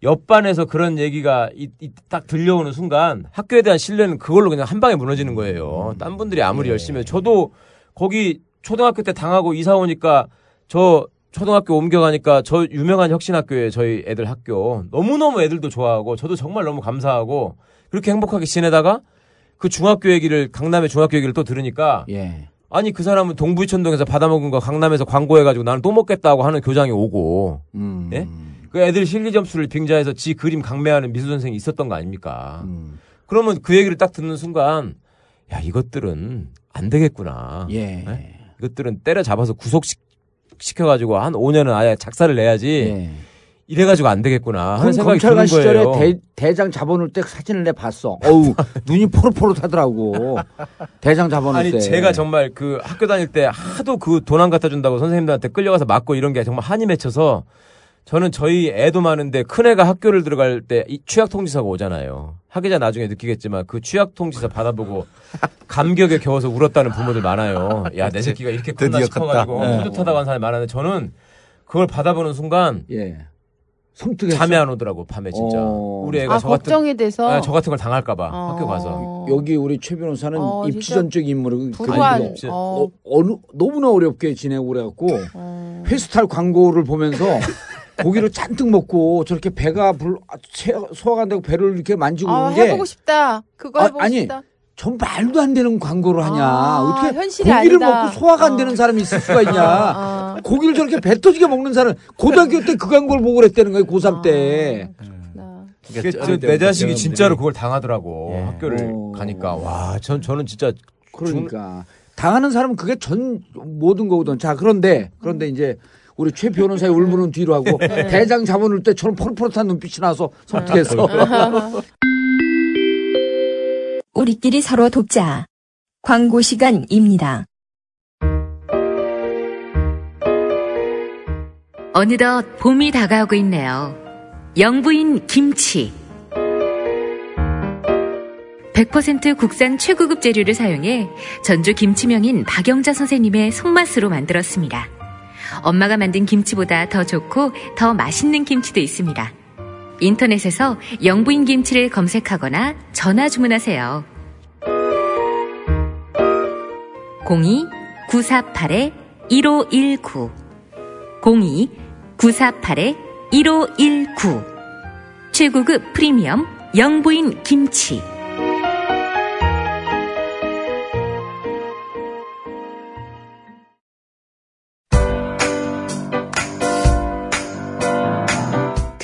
옆반에서 그런 얘기가 이, 이, 딱 들려오는 순간 학교에 대한 신뢰는 그걸로 그냥 한 방에 무너지는 거예요. 음. 딴 분들이 아무리 예. 열심히 해도 저도 거기 초등학교 때 당하고 이사 오니까 저 초등학교 옮겨가니까 저 유명한 혁신학교에 저희 애들 학교 너무너무 애들도 좋아하고 저도 정말 너무 감사하고 그렇게 행복하게 지내다가 그 중학교 얘기를 강남의 중학교 얘기를 또 들으니까 예. 아니 그 사람은 동부이천동에서 받아먹은 거 강남에서 광고해가지고 나는 또 먹겠다고 하는 교장이 오고 음. 예? 그 애들 실기 점수를 빙자해서 지 그림 강매하는 미술 선생이 있었던 거 아닙니까? 음. 그러면 그 얘기를 딱 듣는 순간 야 이것들은 안 되겠구나. 예. 예? 이것들은 때려잡아서 구속시켜가지고 한 오 년은 아예 작사를 내야지. 예. 이래가지고 안 되겠구나 하는 생각이 드는 거예요. 검찰관 시절에 대, 대장 잡아놓을 때 사진을 내 봤어. 어우 눈이 포릇포릇하더라고. 대장 잡아놓을 아니, 때. 아니 제가 정말 그 학교 다닐 때 하도 그 돈 안 갖다 준다고 선생님들한테 끌려가서 맞고 이런 게 정말 한이 맺혀서 저는 저희 애도 많은데 큰 애가 학교를 들어갈 때 이 취약통지사가 오잖아요. 학위자 나중에 느끼겠지만 그 취약통지사 받아보고 감격에 겨워서 울었다는 부모들 많아요. 야 내 새끼가 이렇게 컸나 싶어가지고 뿌듯하다고 하는 사람이 많은데 저는 그걸 받아보는 순간. 예. 섬뜩했어. 잠이 안 오더라고 밤에 진짜. 어... 우리 애가 아, 저 같은 걱정이 돼서 아, 저 같은 걸 당할까봐 어... 학교 가서 여기 우리 최 변호사는 어, 입시전적인 인물은 부관 어... 어느 너무나 어렵게 지내고 그래갖고 어... 회스탈 광고를 보면서 고기를 잔뜩 먹고 저렇게 배가 불 소화가 안 되고 배를 이렇게 만지고 아, 있는 게 해보고 싶다. 그거 해보고 아, 아니, 싶다. 전 말도 안 되는 광고를 하냐. 아, 어떻게 현실이 고기를 아니다. 먹고 소화가 어. 안 되는 사람이 있을 수가 있냐. 아, 아. 고기를 저렇게 배 터지게 먹는 사람. 고등학교 때 그 광고를 보고 그랬다는 거예요. 고삼 때. 아, 그렇구나. 그러니까 저, 내 자식이 진짜로 그걸 당하더라고. 예. 학교를 오. 가니까. 와, 전, 저는 진짜. 그러니까. 중... 당하는 사람은 그게 전 모든 거거든. 자, 그런데, 그런데 이제. 우리 최 변호사의 울분은 뒤로 하고 대장 잡아놓을 때처럼 포릇포릇한 눈빛이 나서 섬뜩해서 우리끼리 서로 돕자. 광고 시간입니다. 어느덧 봄이 다가오고 있네요. 영부인 김치. 백 퍼센트 국산 최고급 재료를 사용해 전주 김치명인 박영자 선생님의 손맛으로 만들었습니다. 엄마가 만든 김치보다 더 좋고 더 맛있는 김치도 있습니다. 인터넷에서 영부인 김치를 검색하거나 전화 주문하세요. 공이 구사팔 일오일구 공이 구사팔 일오일구 최고급 프리미엄 영부인 김치.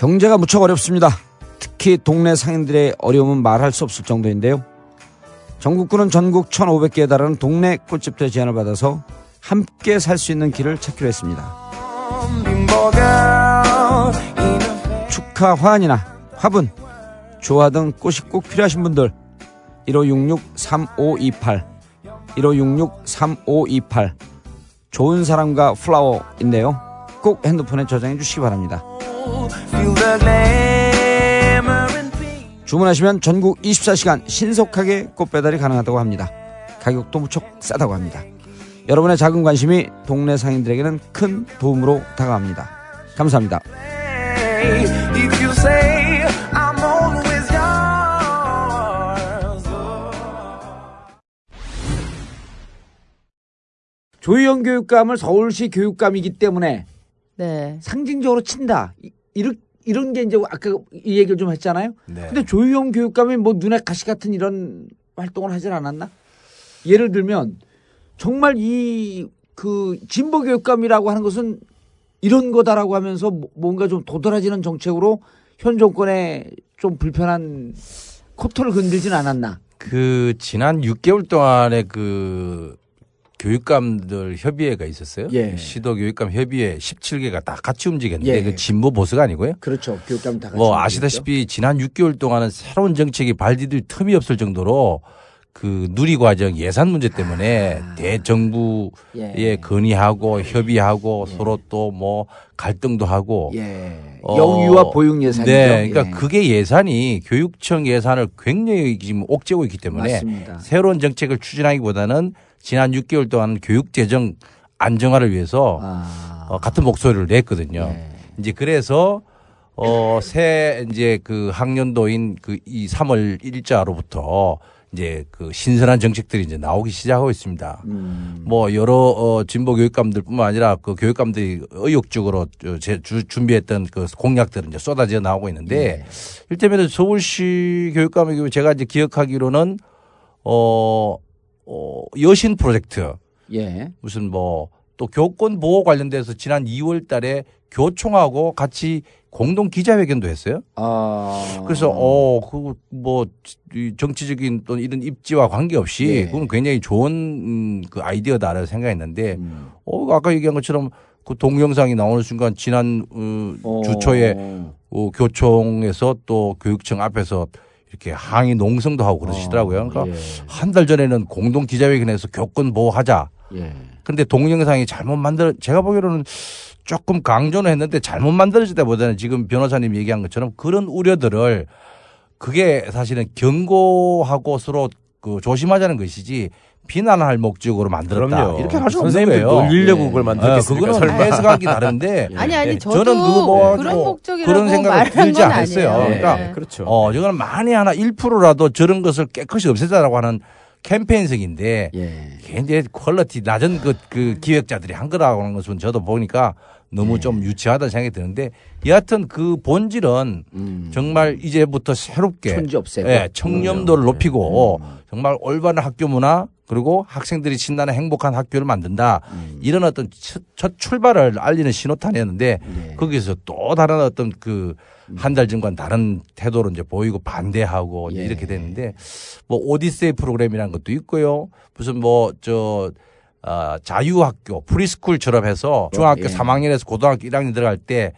경제가 무척 어렵습니다. 특히 동네 상인들의 어려움은 말할 수 없을 정도인데요. 전국구는 전국 천오백 개에 달하는 동네 꿀집들의 제안을 받아서 함께 살 수 있는 길을 찾기로 했습니다. 축하 화환이나 화분, 조화 등 꽃이 꼭 필요하신 분들 일오육육 삼오이팔 일오육육 삼오이팔 좋은 사람과 플라워인데요. 꼭 핸드폰에 저장해 주시기 바랍니다. 주문하시면 전국 이십사 시간 신속하게 꽃 배달이 가능하다고 합니다. 가격도 무척 싸다고 합니다. 여러분의 작은 관심이 동네 상인들에게는 큰 도움으로 다가갑니다. 감사합니다. 조희연 교육감을 서울시 교육감이기 때문에 네. 상징적으로 친다. 이, 이렇, 이런 게 이제 아까 이 얘기를 좀 했잖아요. 네. 근데 조희연 교육감이 뭐 눈에 가시 같은 이런 활동을 하질 않았나? 예를 들면 정말 이 그 진보 교육감이라고 하는 것은 이런 거다라고 하면서 뭔가 좀 도드라지는 정책으로 현 정권에 좀 불편한 코털을 건들진 않았나? 그 지난 육 개월 동안의 그 교육감들 협의회가 있었어요. 예. 시도 교육감 협의회 열일곱 개가 다 같이 움직였는데 예. 그 진보 보수가 아니고요. 그렇죠. 교육감 다 같이. 뭐 아시다시피 지난 육 개월 동안은 새로운 정책이 발디딜 틈이 없을 정도로 그 누리과정 예산 문제 때문에 아. 대정부에 예. 건의하고 협의하고 예. 서로 또 뭐 갈등도 하고. 예. 어 영유아 보육 예산이죠. 네. 그러니까 예. 그게 예산이 교육청 예산을 굉장히 지금 옥죄고 있기 때문에 맞습니다. 새로운 정책을 추진하기보다는 지난 육 개월 동안 교육재정 안정화를 위해서 아. 어, 같은 목소리를 냈거든요. 네. 이제 그래서 어, 새 이제 그 학년도인 그 이 삼월 일일자로부터 이제 그 신선한 정책들이 이제 나오기 시작하고 있습니다. 음. 뭐 여러 어, 진보 교육감들뿐만 아니라 그 교육감들이 의욕적으로 제, 주, 준비했던 그 공약들은 이제 쏟아져 나오고 있는데 네. 일테면 서울시 교육감의 경우 제가 이제 기억하기로는 어. 어, 여신 프로젝트. 예. 무슨 뭐 또 교권 보호 관련돼서 지난 이월 달에 교총하고 같이 공동 기자회견도 했어요. 아. 그래서 어, 그 뭐 정치적인 또 이런 입지와 관계없이 예. 그건 굉장히 좋은 그 아이디어다라고 생각했는데 음. 어, 아까 얘기한 것처럼 그 동영상이 나오는 순간 지난 어, 주초에 어, 교총에서 또 교육청 앞에서 이렇게 항의 농성도 하고 그러시더라고요. 그러니까 예. 한 달 전에는 공동 기자회견에서 교권 보호하자. 예. 그런데 동영상이 잘못 만들어 제가 보기로는 조금 강조는 했는데 잘못 만들어지다보다는 지금 변호사님이 얘기한 것처럼 그런 우려들을 그게 사실은 경고하고 서로 그 조심하자는 것이지 비난할 목적으로 만들었다. 그럼요. 이렇게 할 수 없는 거예요. 놀리려고 예. 그걸 만들었겠습니까? 아, 그거는 해석하기 다른데. 예. 아니 아니 저도 저는 그거 뭐 그런 목적이라고 그런 생각을 들지 않았어요. 예. 그러니까 예. 그렇죠. 어, 이건 만에 하나 일 퍼센트라도 저런 것을 깨끗이 없애자라고 하는 캠페인성인데 예. 굉장히 퀄리티 낮은 그, 그 기획자들이 한 거라고 하는 것은 저도 보니까 너무 예. 좀 유치하다 생각이 드는데 여하튼 그 본질은 음. 정말 이제부터 새롭게 천지 없애고 예, 청렴도를 음. 높이고 음. 정말 올바른 학교 문화 그리고 학생들이 신나는 행복한 학교를 만든다 음. 이런 어떤 첫, 첫 출발을 알리는 신호탄이었는데 예. 거기서 또 다른 어떤 그 한 달 전과는 다른 태도로 이제 보이고 반대하고 예. 이렇게 됐는데 뭐 오디세이 프로그램이라는 것도 있고요 무슨 뭐 저 어, 자유학교 프리스쿨처럼 해서 중학교 예. 삼 학년에서 고등학교 일 학년 들어갈 때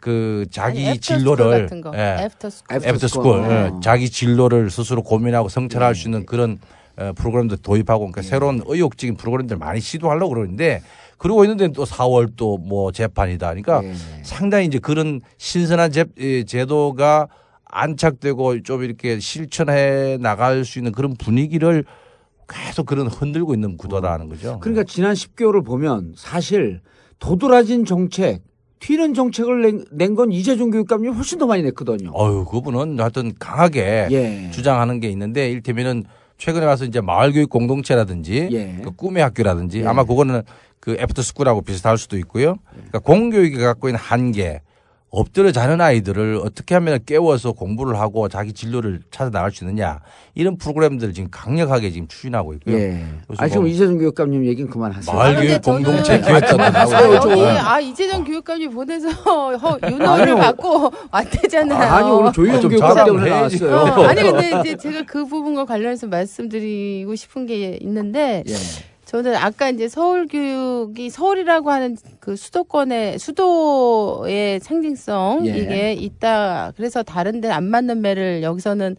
그 자기 아니, 진로를 애프터스쿨 예. 애프터스쿨, 애프터스쿨. 네. 자기 진로를 스스로 고민하고 성찰할 네. 수 있는 그런 프로그램도 도입하고 그러니까 네. 새로운 의욕적인 프로그램들 많이 시도하려고 그러는데 그러고 있는데 또 사월 또 뭐 재판이다 그러니까 네. 상당히 이제 그런 신선한 제, 제도가 안착되고 좀 이렇게 실천해 나갈 수 있는 그런 분위기를 계속 그런 흔들고 있는 구도라는 거죠. 그러니까 지난 십 개월을 보면 사실 도드라진 정책 튀는 정책을 낸 건 이재정 교육감이 훨씬 더 많이 냈거든요. 어유 그분은 하여튼 강하게 예. 주장하는 게 있는데 일테면은 최근에 와서 이제 마을교육 공동체라든지 예. 그 꿈의 학교라든지 예. 아마 그거는 그 애프터스쿨하고 비슷할 수도 있고요. 그러니까 공교육이 갖고 있는 한계 엎드려 자는 아이들을 어떻게 하면 깨워서 공부를 하고 자기 진로를 찾아 나갈 수 있느냐, 이런 프로그램들을 지금 강력하게 지금 추진하고 있고요. 예. 아, 지금 뭐 이재정 교육감님 얘기는 그만하세요. 말교육 공동체 기획단하고. 아, 이재정 교육감님 보내서 윤호를 받고 왔대잖아요. 아니, 오늘 조희연 교육감 때문에 나왔어요. 어, 아니, 근데 이제 제가 그 부분과 관련해서 말씀드리고 싶은 게 있는데. 예. 저는 아까 이제 서울 교육이 서울이라고 하는 그 수도권의 수도의 상징성 예. 이게 있다. 그래서 다른 데는 안 맞는 매를 여기서는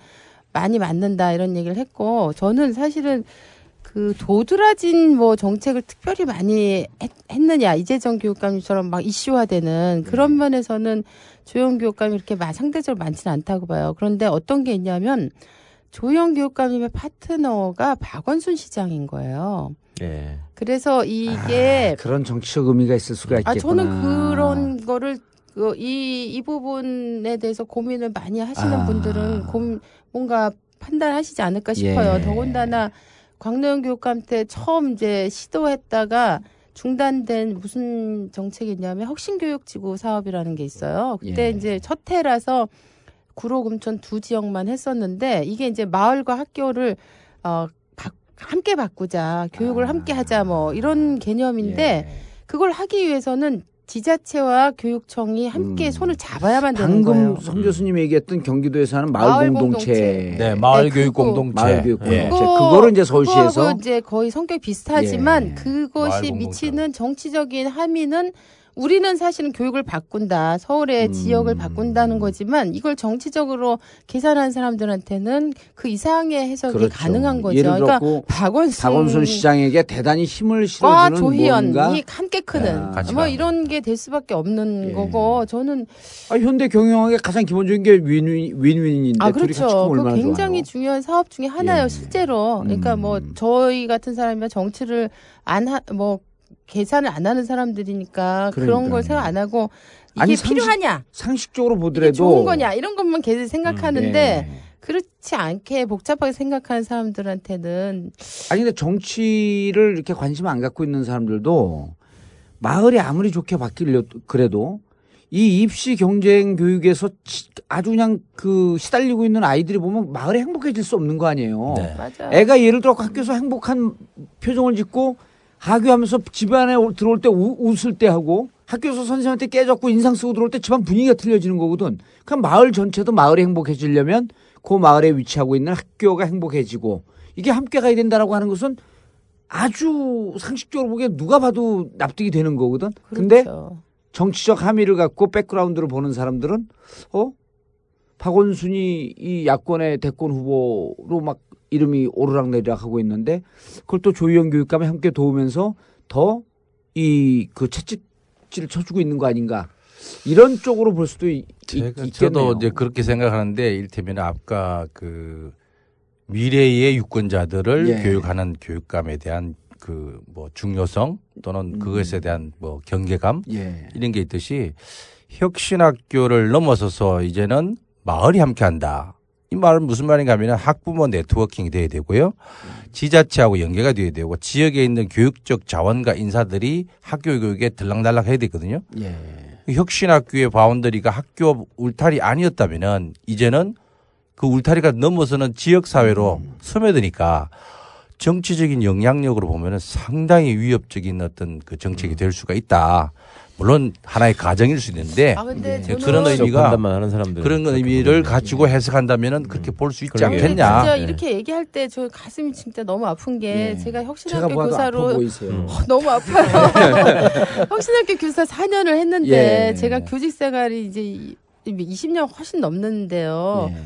많이 맞는다 이런 얘기를 했고, 저는 사실은 그 도드라진 뭐 정책을 특별히 많이 했, 했느냐, 이재정 교육감님처럼 막 이슈화되는 그런 면에서는 조영 교육감이 이렇게 상대적으로 많지는 않다고 봐요. 그런데 어떤 게 있냐면 조희연 교육감님의 파트너가 박원순 시장인 거예요. 네. 그래서 이게 아, 그런 정치적 의미가 있을 수가 있겠구나. 아, 저는 그런 거를 이, 이 부분에 대해서 고민을 많이 하시는 아. 분들은 고민, 뭔가 판단하시지 않을까 싶어요. 예. 더군다나 광노현 교육감 때 처음 이제 시도했다가 중단된 무슨 정책이냐면 혁신교육지구 사업이라는 게 있어요. 그때 예. 이제 첫 해라서 구로, 금천 두 지역만 했었는데, 이게 이제 마을과 학교를 어, 바, 함께 바꾸자, 교육을 아. 함께 하자, 뭐 이런 개념인데 예. 그걸 하기 위해서는 지자체와 교육청이 함께 음. 손을 잡아야만 되는 거예요. 방금 성 교수님이 얘기했던 경기도에서 하는 마을, 마을 공동체. 공동체, 네, 마을 네, 교육 공동체, 마을 교육 공동체. 예. 그거, 그거를 이제 서울시에서 이제 거의 성격이 비슷하지만 예. 그것이 미치는 정치적인 함의는. 우리는 사실은 교육을 바꾼다, 서울의 음. 지역을 바꾼다는 거지만 이걸 정치적으로 계산한 사람들한테는 그 이상의 해석이 그렇죠. 가능한 거죠. 예를 들어서 그러니까 박원순, 박원순 시장에게 대단히 힘을 실어주는 조희연이 뭔가 함께 크는 아, 뭐 이런 게 될 수밖에 없는 예. 거고, 저는 아, 현대 경영학의 가장 기본적인 게 윈윈, 윈윈인데 아, 그렇죠. 둘이 같이 크면 얼마나 굉장히 좋아요. 중요한 사업 중에 하나예요. 예. 실제로 그러니까 음. 뭐 저희 같은 사람이면 정치를 안 하 뭐 계산을 안 하는 사람들이니까 그러니까요. 그런 걸 생각 안 하고 이게 아니, 상식, 필요하냐, 상식적으로 보더라도 좋은 거냐 이런 것만 계속 생각하는데 음, 네. 그렇지 않게 복잡하게 생각하는 사람들한테는 아니 근데 정치를 이렇게 관심 안 갖고 있는 사람들도 마을이 아무리 좋게 바뀌려 그래도 이 입시 경쟁 교육에서 아주 그냥 그 시달리고 있는 아이들이 보면 마을이 행복해질 수 없는 거 아니에요. 네. 맞아. 애가 예를 들어 학교에서 행복한 표정을 짓고 하교하면서 집안에 들어올 때 우, 웃을 때 하고 학교에서 선생님한테 깨졌고 인상 쓰고 들어올 때 집안 분위기가 틀려지는 거거든. 그럼 마을 전체도 마을이 행복해지려면 그 마을에 위치하고 있는 학교가 행복해지고 이게 함께 가야 된다라고 하는 것은 아주 상식적으로 보기에 누가 봐도 납득이 되는 거거든. 그런데 그렇죠. 정치적 함의를 갖고 백그라운드를 보는 사람들은 어 박원순이 이 야권의 대권 후보로 막 이름이 오르락내리락 하고 있는데 그걸 또 조희연 교육감이 함께 도우면서 더 이 그 채찍질을 쳐주고 있는 거 아닌가 이런 쪽으로 볼 수도 있, 제가, 있겠네요. 저도 이제 그렇게 생각하는데 이를테면 아까 그 미래의 유권자들을 예. 교육하는 교육감에 대한 그 뭐 중요성 또는 음. 그것에 대한 뭐 경계감 예. 이런 게 있듯이 혁신학교를 넘어서서 이제는 마을이 함께한다. 이 말은 무슨 말인가 하면 학부모 네트워킹이 돼야 되고요. 지자체하고 연계가 돼야 되고 지역에 있는 교육적 자원과 인사들이 학교 교육에 들락날락 해야 되거든요. 예. 혁신학교의 바운더리가 학교 울타리 아니었다면은 이제는 그 울타리가 넘어서는 지역사회로 음. 스며드니까 정치적인 영향력으로 보면은 상당히 위협적인 어떤 그 정책이 음. 될 수가 있다. 물론 하나의 가정일 수 있는데 아, 근데 그런 의미가 그런 의미를 가지고 해석한다면은 음. 그렇게 볼 수 있지 않겠냐. 진짜 이렇게 얘기할 때 저 가슴이 진짜 너무 아픈 게 네. 제가 혁신학교 교사로 어, 너무 아파요. 혁신학교 교사 사 년을 했는데 예. 제가 교직 생활이 이제 이십 년 훨씬 넘는데요. 예.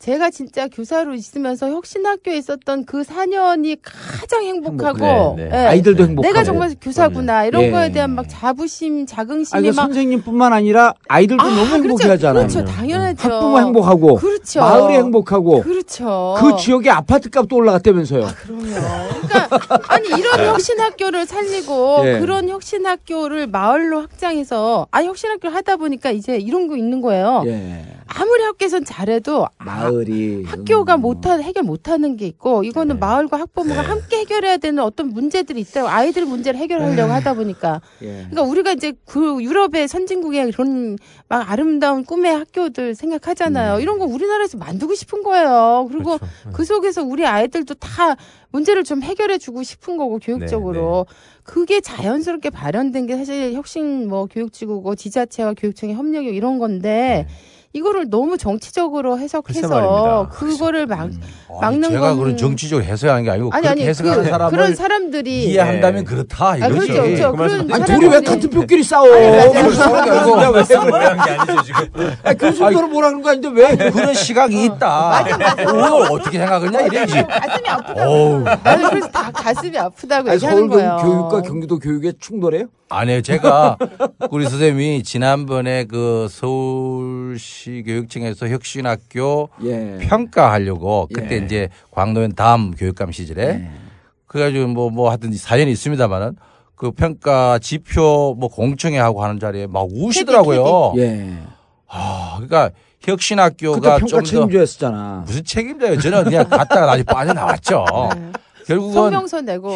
제가 진짜 교사로 있으면서 혁신학교에 있었던 그 사 년이 가장 행복하고 네, 네. 네. 아이들도 행복하고 내가 정말 교사구나 이런 네. 거에 대한 막 자부심, 자긍심이 아니, 그러니까 막 선생님뿐만 아니라 아이들도 아, 너무 행복해하잖아요. 그렇죠, 그렇죠, 당연하죠. 학부모 행복하고, 그렇죠. 마을이 행복하고, 그렇죠. 그 지역의 아파트 값도 올라갔다면서요. 아, 그럼요. 그러니까 아니 이런 혁신학교를 살리고 네. 그런 혁신학교를 마을로 확장해서 아 혁신학교 하다 보니까 이제 이런 거 있는 거예요. 네. 아무리 학교에선 잘해도 마을이 아, 학교가 못한 해결 못하는 게 있고 이거는 네. 마을과 학부모가 네. 함께 해결해야 되는 어떤 문제들이 있다고 아이들 문제를 해결하려고 하다 보니까 예. 그러니까 우리가 이제 그 유럽의 선진국의 그런 막 아름다운 꿈의 학교들 생각하잖아요. 음. 이런 거 우리나라에서 만들고 싶은 거예요. 그리고 그렇죠. 그 속에서 우리 아이들도 다 문제를 좀 해결해 주고 싶은 거고 교육적으로 네, 네. 그게 자연스럽게 발현된 게 사실 혁신 뭐 교육지구고 지자체와 교육청의 협력이 이런 건데 네. 이거를 너무 정치적으로 해석해서 그거를 막 음. 막는 건 제가 그런 정치적으로 해석하는 게 아니고 아니, 아니, 해석하는 그, 사람을 그런 사람들이 이해한다면 그렇다 이거죠. 아, 그렇죠, 그렇죠. 그 그런 아니 둘이 왜 같은 뼈끼리 싸워? 그냥 왜 싸우는 게 아니죠 지금. 아니, 그 정도로 뭐라는 거 아닌데 왜 그런 시각이 있다. 맞아, 맞아. 오늘 어떻게 생각했냐 이래야지. 가슴이 아프다. 나는 그래서 다 가슴이 아프다고 얘기하는 거예요. 서울 교육과 경기도 교육의 충돌이에요? 아니요, 제가 우리 선생님이 지난번에 그 서울시 교육청에서 혁신학교 예. 평가하려고 그때 예. 이제 광노현 다음 교육감 시절에 예. 그래가지고 뭐, 뭐 하여튼 사연이 있습니다만은 그 평가 지표 뭐 공청회 하고 하는 자리에 막 우시더라고요. 예. 아, 그러니까 혁신학교가 좀 더 책임자였었잖아. 무슨 책임자예요? 저는 그냥 갔다가 다시 빠져나왔죠. 네. 결국은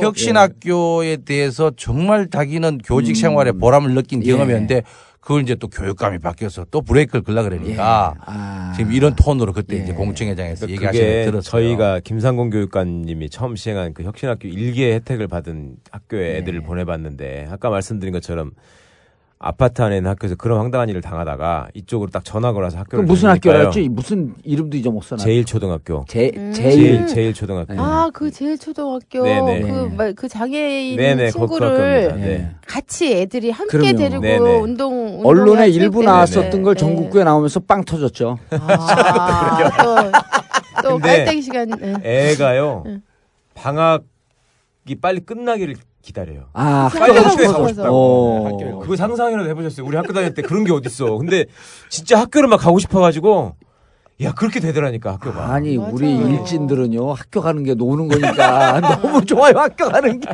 혁신학교에 예. 대해서 정말 자기는 교직 생활에 음. 보람을 느낀 예. 경험이었는데 그걸 이제 또 교육감이 바뀌어서 또 브레이크를 걸려고 그러니까 예. 아. 지금 이런 톤으로 그때 예. 이제 공청회장에서 그러니까 얘기하신 걸 들었어요. 저희가 김상곤 교육감님이 처음 시행한 그 혁신학교 일 기의 혜택을 받은 학교에 예. 애들을 보내봤는데 아까 말씀드린 것처럼 아파트 안에 있는 학교에서 그런 황당한 일을 당하다가 이쪽으로 딱 전학을 와서 학교를 무슨 학교랄지 무슨 이름도 잊어먹었어. 제일초등학교. 제, 음. 제일 제일초등학교. 아, 그 제일초등학교. 네네. 그, 그 장애인 네네. 친구를 네. 같이 애들이 함께 그럼요. 데리고 네네. 운동 언론에 일부 나왔었던 네네. 걸 전국구에 나오면서 빵 터졌죠. 아, 또, 또 빨대기 시간. 네. 애가요. 응. 방학이 빨리 끝나기를 기다려요. 아, 빨리 학교에 가고 싶다고. 그거 상상이라도 해보셨어요? 우리 학교 다닐 때 그런 게 어딨어. 근데 진짜 학교를 막 가고 싶어가지고, 야, 그렇게 되더라니까, 학교가. 아니, 맞아요. 우리 일진들은요, 학교 가는 게 노는 거니까 너무 좋아요, 학교 가는 게.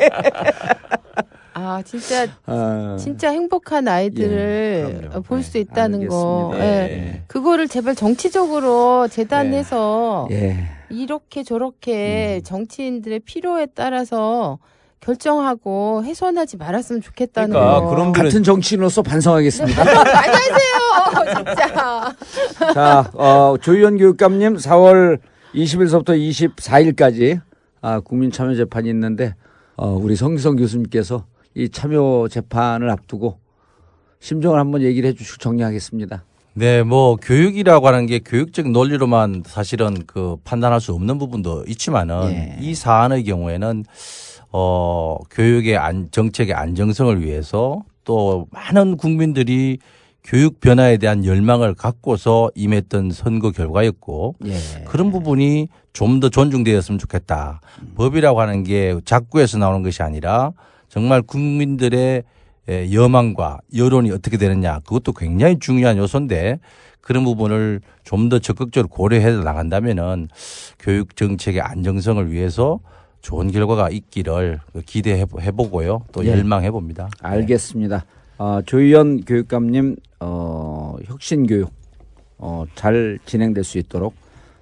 아, 진짜, 아, 진짜 행복한 아이들을 예, 볼 수 있다는 알겠습니다. 거. 예. 예. 그거를 제발 정치적으로 재단해서 예. 이렇게 저렇게 음. 정치인들의 필요에 따라서 결정하고 훼손하지 말았으면 좋겠다는 그러니까, 거. 그런 같은 정치인으로서 반성하겠습니다. 안녕하세요, 진짜. 자, 어, 조희연 교육감님 사월 이십일서부터 이십사일까지 아, 국민참여재판이 있는데 어, 우리 성기선 교수님께서 이 참여재판을 앞두고 심정을 한번 얘기를 해 주시고 정리하겠습니다. 네, 뭐 교육이라고 하는 게 교육적 논리로만 사실은 그 판단할 수 없는 부분도 있지만은 예. 이 사안의 경우에는 어, 교육의 안, 정책의 안정성을 위해서 또 많은 국민들이 교육 변화에 대한 열망을 갖고서 임했던 선거 결과였고 예. 그런 부분이 좀 더 존중되었으면 좋겠다. 음. 법이라고 하는 게 작구에서 나오는 것이 아니라 정말 국민들의 여망과 여론이 어떻게 되느냐 그것도 굉장히 중요한 요소인데 그런 부분을 좀 더 적극적으로 고려해 나간다면은 교육 정책의 안정성을 위해서 좋은 결과가 있기를 기대해보고요. 또 예. 열망해봅니다. 알겠습니다. 어, 조희연 교육감님 어, 혁신교육 어, 잘 진행될 수 있도록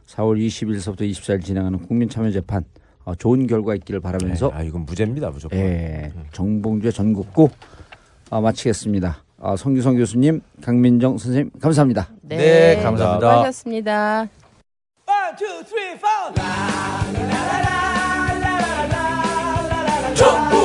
사월 이십일서부터 이십사일 진행하는 국민참여재판 어, 좋은 결과 있기를 바라면서 예. 아, 이건 무죄입니다. 무조건. 예. 정봉주 전국구 어, 마치겠습니다. 어, 성규성 교수님 강민정 선생님 감사합니다. 네, 네 감사합니다. 수고하셨습니다. 일, 이, 삼, 사 라라라라 전국